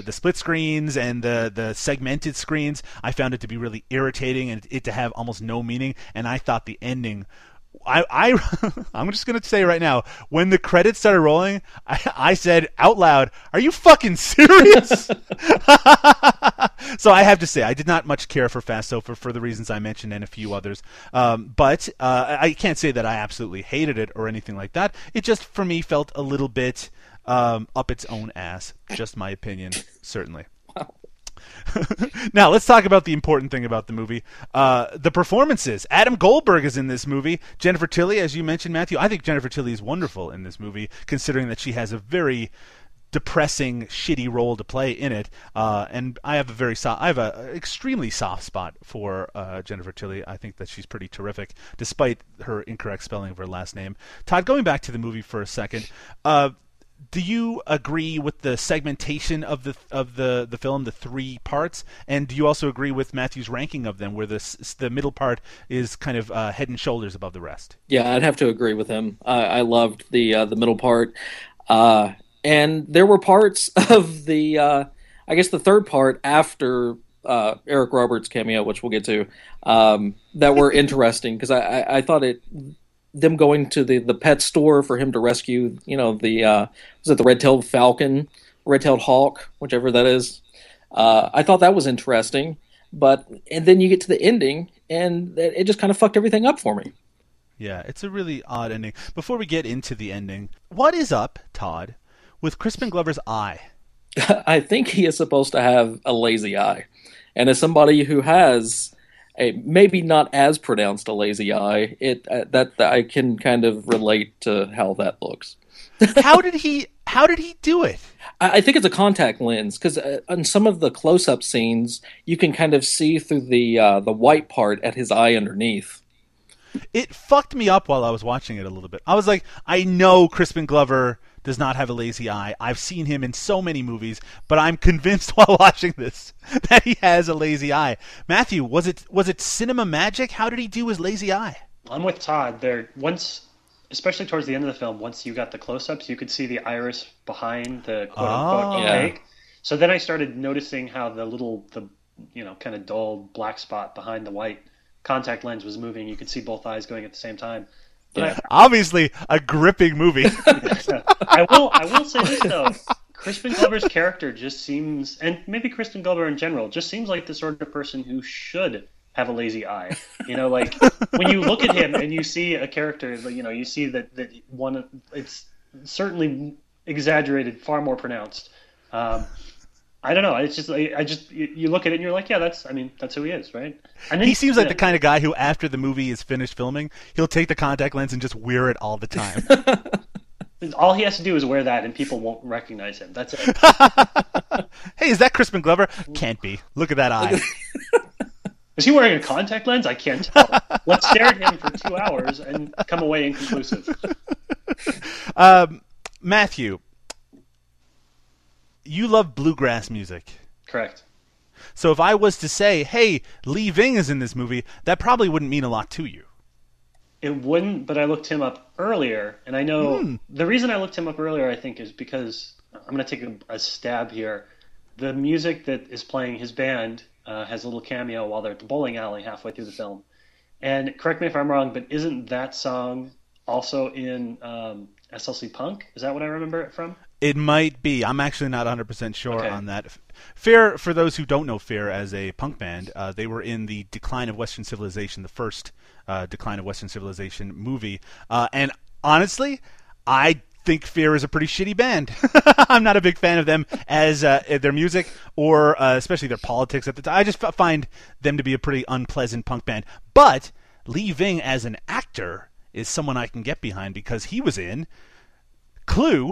split screens and the segmented screens, I found it to be really irritating and it to have almost no meaning. And I thought the ending... I'm just going to say right now, when the credits started rolling, I said out loud, are you fucking serious? So I have to say, I did not much care for Fast Sofa for the reasons I mentioned and a few others. But I can't say that I absolutely hated it or anything like that. It just, for me, felt a little bit up its own ass. Just my opinion, certainly. Wow. Now let's talk about the important thing about the movie, the performances. Adam Goldberg is in this movie. Jennifer Tilley, as you mentioned, Matthew, I think Jennifer Tilley is wonderful in this movie, considering that she has a very depressing, shitty role to play in it. And I have an extremely soft spot for Jennifer Tilley. I think that she's pretty terrific, despite her incorrect spelling of her last name. Todd, going back to the movie for a second, Do you agree with the segmentation of the film, the three parts, and do you also agree with Matthew's ranking of them, where the middle part is kind of head and shoulders above the rest? Yeah, I'd have to agree with him. I loved the middle part, and there were parts of the I guess the third part after Eric Roberts' cameo, which we'll get to, that were interesting because I thought it. Them going to the pet store for him to rescue, was it the red-tailed falcon, red-tailed hawk, whichever that is. I thought that was interesting, and then you get to the ending, and it just kind of fucked everything up for me. Yeah, it's a really odd ending. Before we get into the ending, what is up, Todd, with Crispin Glover's eye? I think he is supposed to have a lazy eye, and as somebody who has... maybe not as pronounced a lazy eye. That I can kind of relate to how that looks. How did he do it? I think it's a contact lens because on some of the close-up scenes, you can kind of see through the white part at his eye underneath. It fucked me up while I was watching it a little bit. I was like, I know Crispin Glover does not have a lazy eye. I've seen him in so many movies, but I'm convinced while watching this that he has a lazy eye. Matthew, was it cinema magic? How did he do his lazy eye? I'm with Todd there. Once, especially towards the end of the film, once you got the close-ups, you could see the iris behind the quote-unquote opaque. Yeah. So then I started noticing how the kind of dulled black spot behind the white contact lens was moving. You could see both eyes going at the same time. Yeah. Obviously, a gripping movie. I will say this, though. Crispin Glover's character just seems, and maybe Crispin Glover in general, just seems like the sort of person who should have a lazy eye. When you look at him and you see a character, you see that one, it's certainly exaggerated, far more pronounced. I don't know. It's just you look at it and you're like, yeah, that's who he is, right? And then, he seems like the kind of guy who, after the movie is finished filming, he'll take the contact lens and just wear it all the time. All he has to do is wear that, and people won't recognize him. That's it. Hey, is that Crispin Glover? Can't be. Look at that eye. Is he wearing a contact lens? I can't tell. Let's stare at him for 2 hours and come away inconclusive. Matthew. You love bluegrass music. Correct. So if I was to say, hey, Lee Ving is in this movie, that probably wouldn't mean a lot to you. It wouldn't, but I looked him up earlier, and I know the reason I looked him up earlier, I think, is because I'm going to take a stab here. The music that is playing his band has a little cameo while they're at the bowling alley halfway through the film. And correct me if I'm wrong, but isn't that song also in SLC Punk? Is that what I remember it from? It might be. I'm actually not 100% sure on that. Fear, for those who don't know Fear as a punk band, they were in the Decline of Western Civilization, the first Decline of Western Civilization movie. And honestly, I think Fear is a pretty shitty band. I'm not a big fan of them as their music or especially their politics at the time. I just find them to be a pretty unpleasant punk band. But Lee Ving as an actor is someone I can get behind because he was in Clue.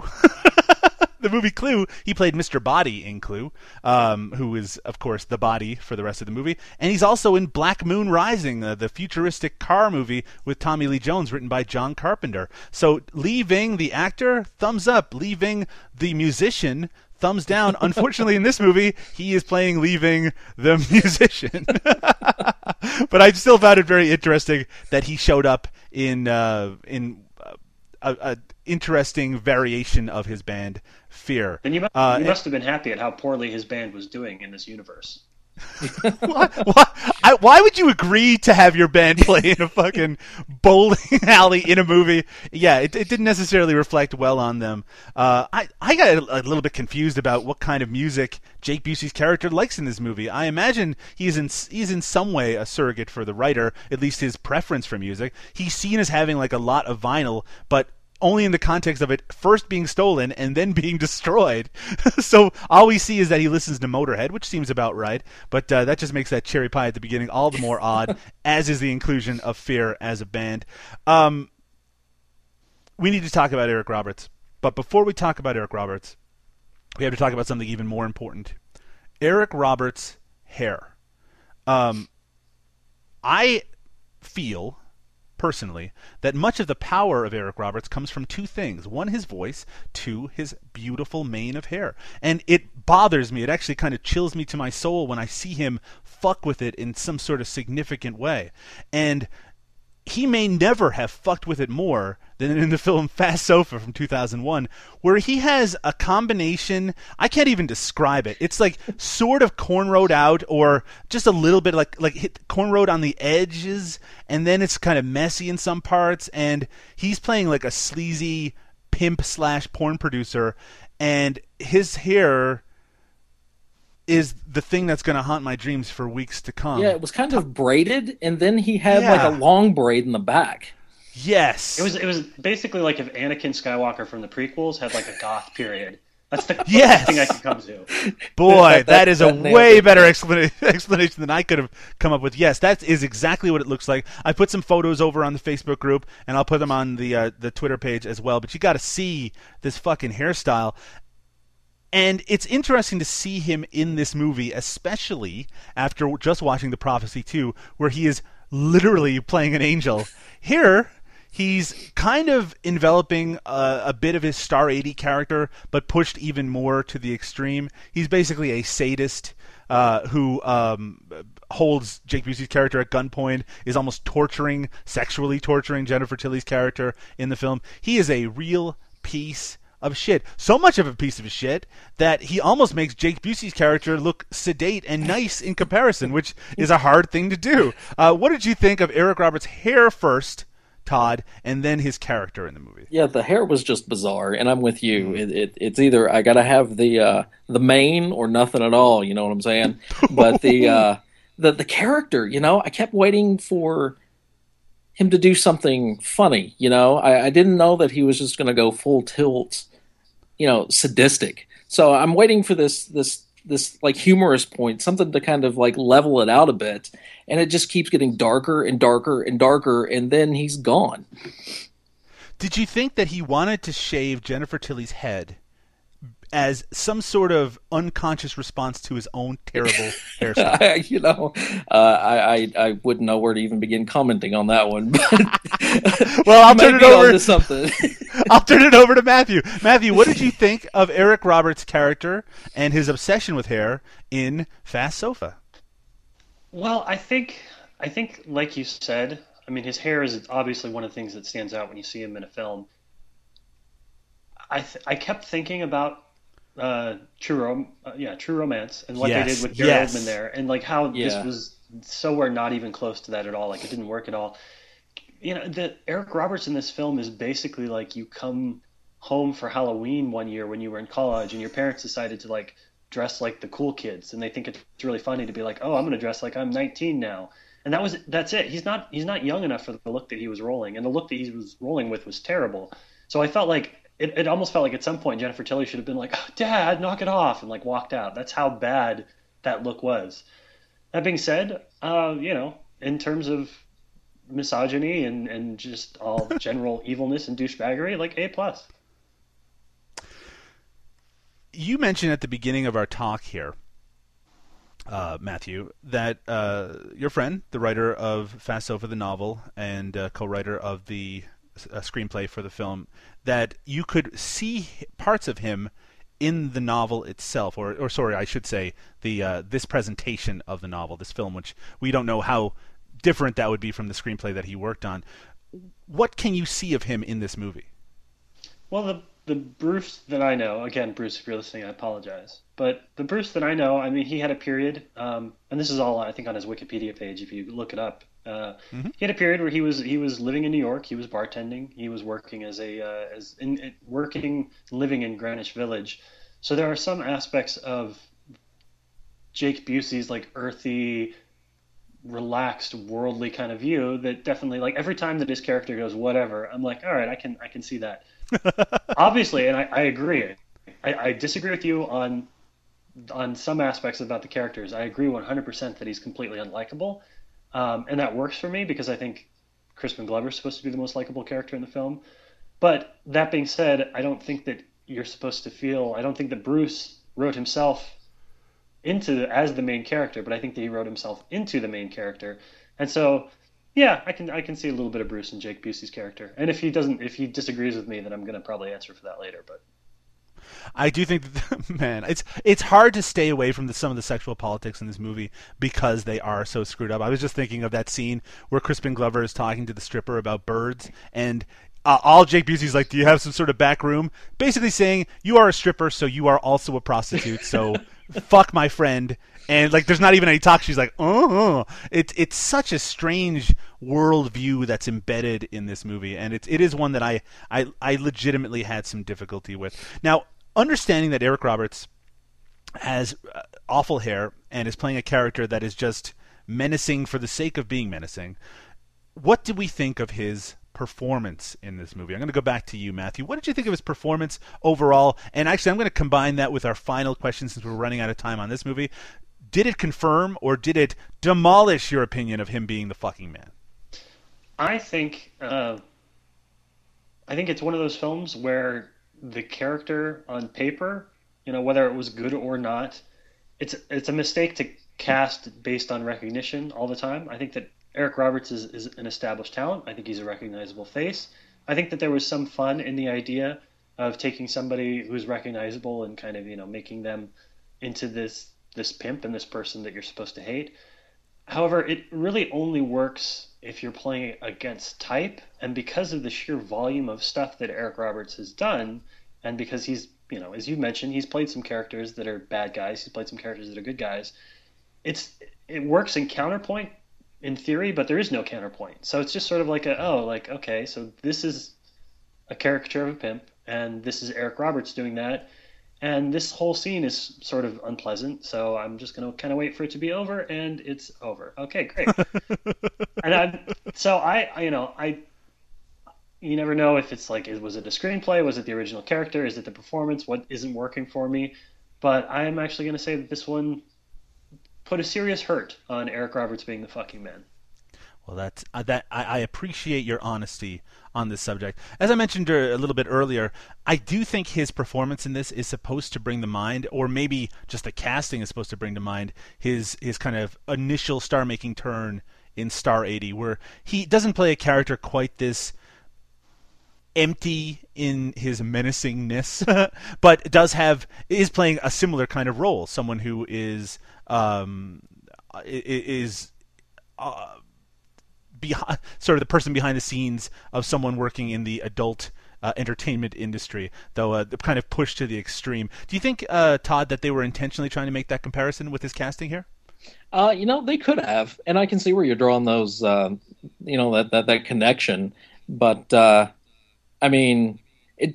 The movie Clue, he played Mr. Body in Clue, who is, of course, the body for the rest of the movie. And he's also in Black Moon Rising, the futuristic car movie with Tommy Lee Jones, written by John Carpenter. So Lee Ving, the actor, thumbs up. Lee Ving, the musician, thumbs down. Unfortunately, in this movie, he is playing Lee Ving, the musician. But I still found it very interesting that he showed up in a interesting variation of his band, Fear. And you must have been happy at how poorly his band was doing in this universe. Why would you agree to have your band play in a fucking bowling alley in a movie? Yeah, it didn't necessarily reflect well on them. I got a little bit confused about what kind of music Jake Busey's character likes in this movie. I imagine he's in some way a surrogate for the writer, at least his preference for music. He's seen as having like a lot of vinyl, but only in the context of it first being stolen and then being destroyed. So all we see is that he listens to Motorhead, which seems about right, but that just makes that cherry pie at the beginning all the more odd, as is the inclusion of Fear as a band. We need to talk about Eric Roberts. But before we talk about Eric Roberts, we have to talk about something even more important. Eric Roberts' hair. I feel personally, that much of the power of Eric Roberts comes from two things. One, his voice. Two, his beautiful mane of hair. And it bothers me. It actually kind of chills me to my soul when I see him fuck with it in some sort of significant way. And he may never have fucked with it more than in the film Fast Sofa from 2001, where he has a combination, I can't even describe it. It's like sort of cornrowed out or just a little bit like hit cornrowed on the edges, and then it's kind of messy in some parts, and he's playing like a sleazy pimp slash porn producer, and his hair is the thing that's going to haunt my dreams for weeks to come. Yeah, it was kind of braided, and then he had like a long braid in the back. Yes, it was basically like if Anakin Skywalker from the prequels had like a goth period. That's the thing I could come to. Boy, that is a way better explanation than I could have come up with. Yes, that is exactly what it looks like. I put some photos over on the Facebook group, and I'll put them on the Twitter page as well. But you got to see this fucking hairstyle. And it's interesting to see him in this movie, especially after just watching The Prophecy 2, where he is literally playing an angel. Here, he's kind of enveloping a bit of his Star 80 character, but pushed even more to the extreme. He's basically a sadist who holds Jake Busey's character at gunpoint, is almost sexually torturing Jennifer Tilley's character in the film. He is a real piece of shit. So much of a piece of shit that he almost makes Jake Busey's character look sedate and nice in comparison, which is a hard thing to do. What did you think of Eric Roberts' hair first, Todd, and then his character in the movie? Yeah, the hair was just bizarre, and I'm with you. It's either I gotta have the mane or nothing at all, you know what I'm saying? But the character, you know, I kept waiting for him to do something funny, you know? I didn't know that he was just gonna go full tilt, you know, sadistic. So I'm waiting for this like humorous point, something to kind of like level it out a bit, and it just keeps getting darker and darker and darker, and then he's gone. Did you think that he wanted to shave Jennifer Tilley's head as some sort of unconscious response to his own terrible hairstyle? You know, I wouldn't know where to even begin commenting on that one. But well, I'll turn it over to something. I'll turn it over to Matthew. Matthew, what did you think of Eric Roberts' character and his obsession with hair in Fast Sofa? Well, I think like you said, I mean, his hair is obviously one of the things that stands out when you see him in a film. I kept thinking about True Romance and what they did with Gary Oldman there, and like how this was somewhere not even close to that at all. Like it didn't work at all. You know, the Eric Roberts in this film is basically like you come home for Halloween one year when you were in college and your parents decided to like dress like the cool kids, and they think it's really funny to be like, oh, I'm going to dress like I'm 19 now, and that's it. He's not young enough for the look that he was rolling, and the look that he was rolling with was terrible. So I felt like. It almost felt like at some point Jennifer Tilley should have been like, oh, Dad, knock it off, and like walked out. That's how bad that look was. That being said, you know, in terms of misogyny and just all general evilness and douchebaggery, like A+. You mentioned at the beginning of our talk here, Matthew, that your friend, the writer of Fast Sofa, the novel, and co-writer of the screenplay for the film, that you could see parts of him in the novel itself, or sorry, I should say the this presentation of the novel, this film, which we don't know how different that would be from the screenplay that he worked on. What can you see of him in this movie? Well, the Bruce that I know, again, Bruce, if you're listening, I apologize, but the Bruce that I know, I mean, he had a period, and this is all I think on his Wikipedia page if you look it up. He had a period where he was living in New York. He was bartending. He was working as living in Greenwich Village. So there are some aspects of Jake Busey's like earthy, relaxed, worldly kind of view that definitely, like, every time that his character goes whatever, I'm like, all right, I can see that. Obviously, and I agree. I disagree with you on some aspects about the characters. I agree 100% that he's completely unlikable. And that works for me because I think Crispin Glover is supposed to be the most likable character in the film. But that being said, I don't think that you're supposed to feel... I don't think that Bruce wrote himself as the main character, but I think that he wrote himself into the main character. And so Yeah, I can see a little bit of Bruce and Jake Busey's character. And if he disagrees with me, then I'm going to probably answer for that later. But I do think that, man, it's hard to stay away from some of the sexual politics in this movie because they are so screwed up. I was just thinking of that scene where Crispin Glover is talking to the stripper about birds, and all Jake Busey's like, "Do you have some sort of back room?" Basically saying, "You are a stripper, so you are also a prostitute. So fuck my friend." And like, there's not even any talk. She's like, "Oh," it's such a strange worldview that's embedded in this movie, and it is one that I legitimately had some difficulty with. Now, understanding that Eric Roberts has awful hair and is playing a character that is just menacing for the sake of being menacing, what did we think of his performance in this movie? I'm going to go back to you, Matthew. What did you think of his performance overall? And actually, I'm going to combine that with our final question since we're running out of time on this movie. Did it confirm or did it demolish your opinion of him being the fucking man? I think it's one of those films where the character on paper, you know, whether it was good or not, it's a mistake to cast based on recognition all the time. I think that Eric Roberts is an established talent. I think he's a recognizable face. I think that there was some fun in the idea of taking somebody who's recognizable and kind of, you know, making them into this pimp and this person that you're supposed to hate. However, it really only works if you're playing against type. And because of the sheer volume of stuff that Eric Roberts has done, and because he's, you know, as you mentioned, he's played some characters that are bad guys, he's played some characters that are good guys. It works in counterpoint in theory, but there is no counterpoint. So it's just sort of like okay, so this is a caricature of a pimp, and this is Eric Roberts doing that. And this whole scene is sort of unpleasant, so I'm just going to kind of wait for it to be over, and it's over. Okay, great. And you never know if it's like, was it a screenplay? Was it the original character? Is it the performance? What isn't working for me? But I am actually going to say that this one put a serious hurt on Eric Roberts being the fucking man. Well, I appreciate your honesty on this subject. As I mentioned a little bit earlier, I do think his performance in this is supposed to bring to mind, or maybe just the casting is supposed to bring to mind, his kind of initial star-making turn in Star 80, where he doesn't play a character quite this empty in his menacingness, but is playing a similar kind of role, someone who is sort of the person behind the scenes of someone working in the adult entertainment industry, though kind of pushed to the extreme. Do you think, Todd, that they were intentionally trying to make that comparison with his casting here? You know, they could have, and I can see where you're drawing those, that connection. But I mean,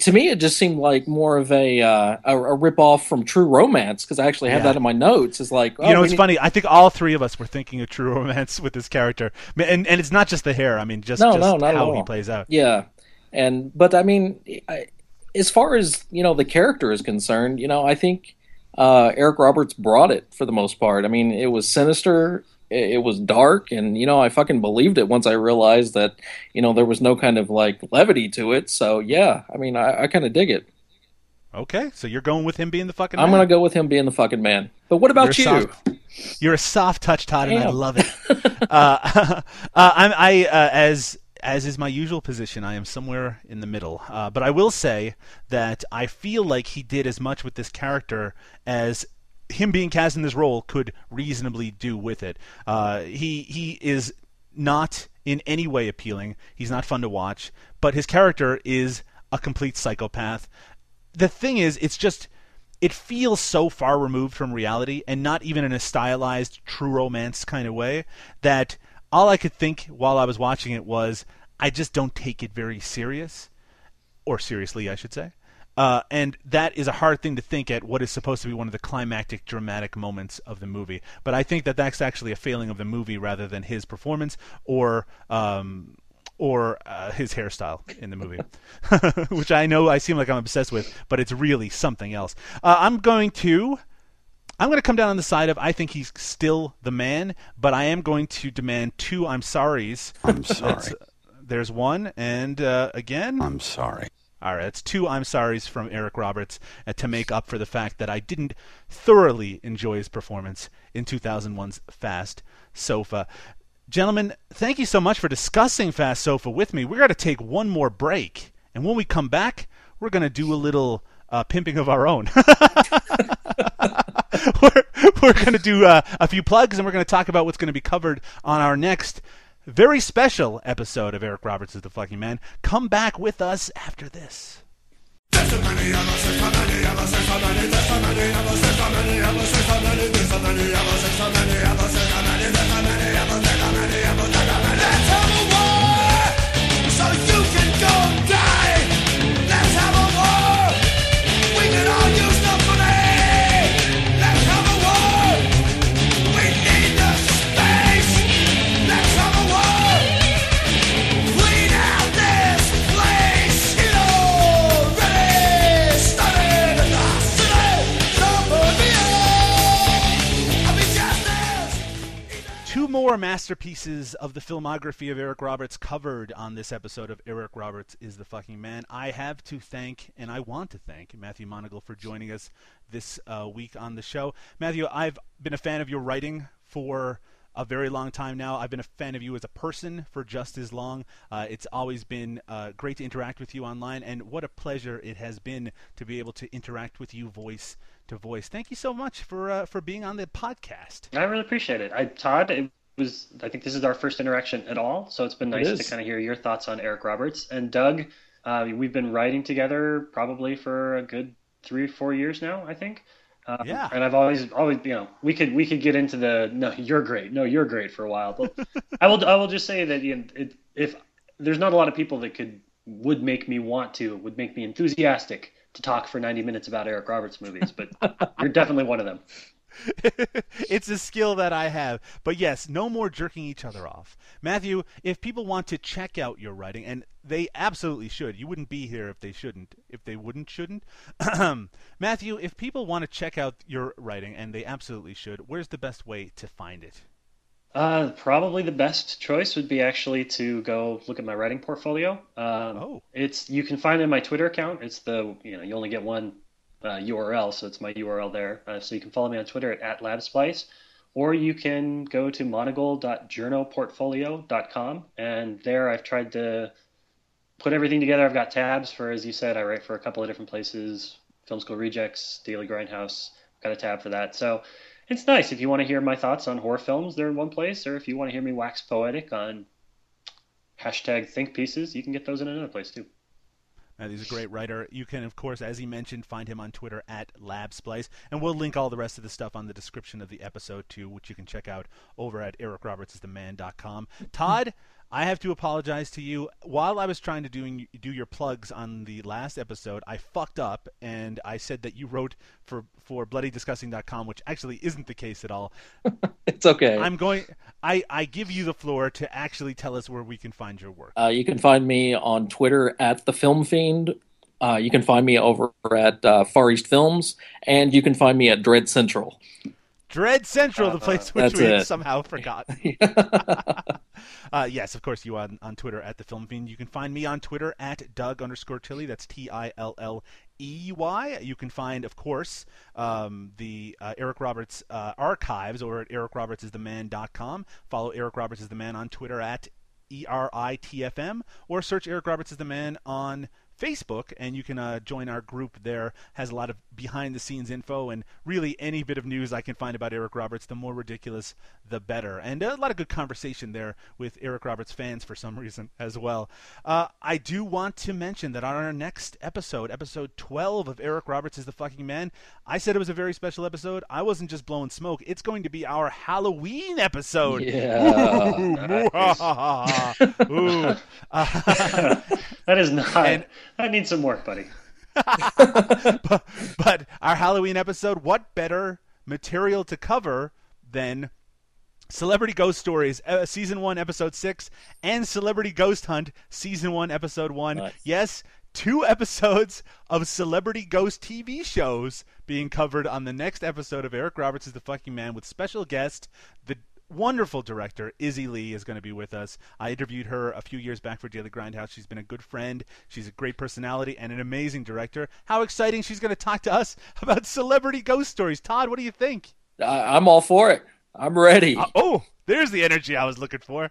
to me, it just seemed like more of a ripoff from True Romance, because I actually have that in my notes. It's like, it's funny. I think all three of us were thinking of True Romance with this character, and it's not just the hair. I mean, how he plays out. Yeah, but I mean, as far as the character is concerned, I think Eric Roberts brought it for the most part. I mean, it was sinister. It was dark, and I fucking believed it once I realized that there was no kind of like levity to it. So yeah, I mean, I kind of dig it. Okay, so you're going with him being the fucking man? I'm gonna go with him being the fucking man. But what about you? You're a soft touch, Todd. Damn. And I love it. As is my usual position, I am somewhere in the middle. But I will say that I feel like he did as much with this character as him being cast in this role could reasonably do with it. He is not in any way appealing. He's not fun to watch, but his character is a complete psychopath. The thing is, it feels so far removed from reality, and not even in a stylized True Romance kind of way, that all I could think while I was watching it was, I just don't take it very serious, or seriously, I should say. And that is a hard thing to think at what is supposed to be one of the climactic, dramatic moments of the movie. But I think that that's actually a failing of the movie rather than his performance or his hairstyle in the movie, which I know I seem like I'm obsessed with, but it's really something else. I'm going to come down on the side of I think he's still the man, but I am going to demand two I'm sorries. I'm sorry. There's one, and again, I'm sorry. All right, that's two I'm sorries from Eric Roberts to make up for the fact that I didn't thoroughly enjoy his performance in 2001's Fast Sofa. Gentlemen, thank you so much for discussing Fast Sofa with me. We're going to take one more break. And when we come back, we're going to do a little pimping of our own. We're going to do a few plugs, and we're going to talk about what's going to be covered on our next very special episode of Eric Roberts' The Fucking Man. Come back with us after this. More masterpieces of the filmography of Eric Roberts covered on this episode of Eric Roberts is the Fucking Man. I have to thank, and I want to thank, Matthew Monagle for joining us this week on the show. Matthew, I've been a fan of your writing for a very long time now. I've been a fan of you as a person for just as long. It's always been great to interact with you online, and what a pleasure it has been to be able to interact with you voice to voice. Thank you so much for being on the podcast. I really appreciate it. I think this is our first interaction at all, so it's been nice to kind of hear your thoughts on Eric Roberts. And Doug, we've been writing together probably for a good 3 or 4 years now, I think. Yeah. And I've always, you know, we could get into the no, you're great for a while. But I will just say that, you know, if there's not a lot of people that would make me would make me enthusiastic to talk for 90 minutes about Eric Roberts movies, but you're definitely one of them. It's a skill that I have. But yes, no more jerking each other off. Matthew, if people want to check out your writing, and they absolutely should. You wouldn't be here if they shouldn't. If they shouldn't. Matthew, if people want to check out your writing, and they absolutely should, where's the best way to find it? Probably the best choice would be actually to go look at my writing portfolio. You can find it in my Twitter account. It's you only get one URL, so it's my URL there. So you can follow me on Twitter at @labsplice, or you can go to monagle.journalportfolio.com, and there I've tried to put everything together. I've got tabs for, as you said, I write for a couple of different places, Film School Rejects, Daily Grindhouse. I've got a tab for that. So it's nice. If you want to hear my thoughts on horror films, they're in one place, or if you want to hear me wax poetic on #ThinkPieces, you can get those in another place too. He's a great writer. You can, of course, as he mentioned, find him on Twitter at @LabSplice. And we'll link all the rest of the stuff on the description of the episode, too, which you can check out over at ericrobertsistheman.com. Todd, I have to apologize to you. While I was trying to do your plugs on the last episode, I fucked up, and I said that you wrote for bloodydisgusting.com, which actually isn't the case at all. It's okay. I give you the floor to actually tell us where we can find your work. You can find me on Twitter at @TheFilmFiend. You can find me over at Far East Films, and you can find me at Dread Central. Dread Central, the place which we had somehow forgotten. Yes, of course, you on Twitter at @TheFilmFiend. You can find me on Twitter at Doug_Tilley. That's TILLEY. You can find, of course, the Eric Roberts archives over at ericrobertsistheman.com. Follow Eric Roberts is the Man on Twitter at ERITFM, or search Eric Roberts is the Man on Facebook, and you can join our group there. Has a lot of behind-the-scenes info, and really any bit of news I can find about Eric Roberts, the more ridiculous, the better. And a lot of good conversation there with Eric Roberts fans for some reason as well. I do want to mention that on our next episode, episode 12 of Eric Roberts is the Fucking Man, I said it was a very special episode. I wasn't just blowing smoke. It's going to be our Halloween episode. Yeah. Ooh, nice. Ooh. That is not... I need some work, buddy. but our Halloween episode, what better material to cover than Celebrity Ghost Stories, Season 1, Episode 6, and Celebrity Ghost Hunt, Season 1, Episode 1. Nice. Yes, 2 episodes of celebrity ghost TV shows being covered on the next episode of Eric Roberts is the Fucking Man, with special guest, the wonderful director Izzy Lee is going to be with us. I interviewed her a few years back for Daily Grindhouse. She's been a good friend. She's a great personality and an amazing director. How exciting she's going to talk to us about Celebrity Ghost Stories. Todd, what do you think? I'm all for it. I'm ready. There's the energy I was looking for.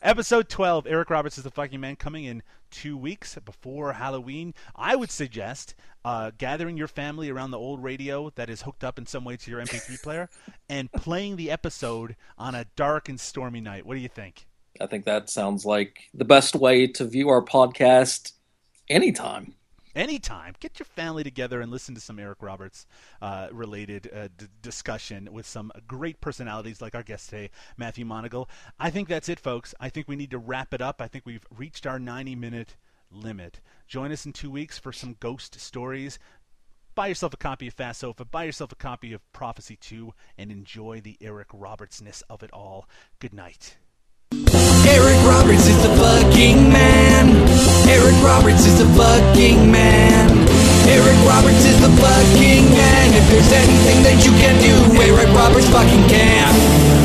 Episode 12, Eric Roberts is the Fucking Man, coming in 2 weeks before Halloween. I would suggest gathering your family around the old radio that is hooked up in some way to your MP3 player and playing the episode on a dark and stormy night. What do you think? I think that sounds like the best way to view our podcast anytime. Anytime. Get your family together and listen to some Eric Roberts related discussion with some great personalities like our guest today, Matthew Monagle. I think that's it, folks. I think we need to wrap it up. I think we've reached our 90-minute limit. Join us in 2 weeks for some ghost stories. Buy yourself a copy of Fast Sofa. Buy yourself a copy of Prophecy 2 and enjoy the Eric Roberts-ness of it all. Good night. Eric Roberts is the fucking man. Eric Roberts is the fucking man. Eric Roberts is the fucking man. If there's anything that you can do, Eric Roberts fucking can.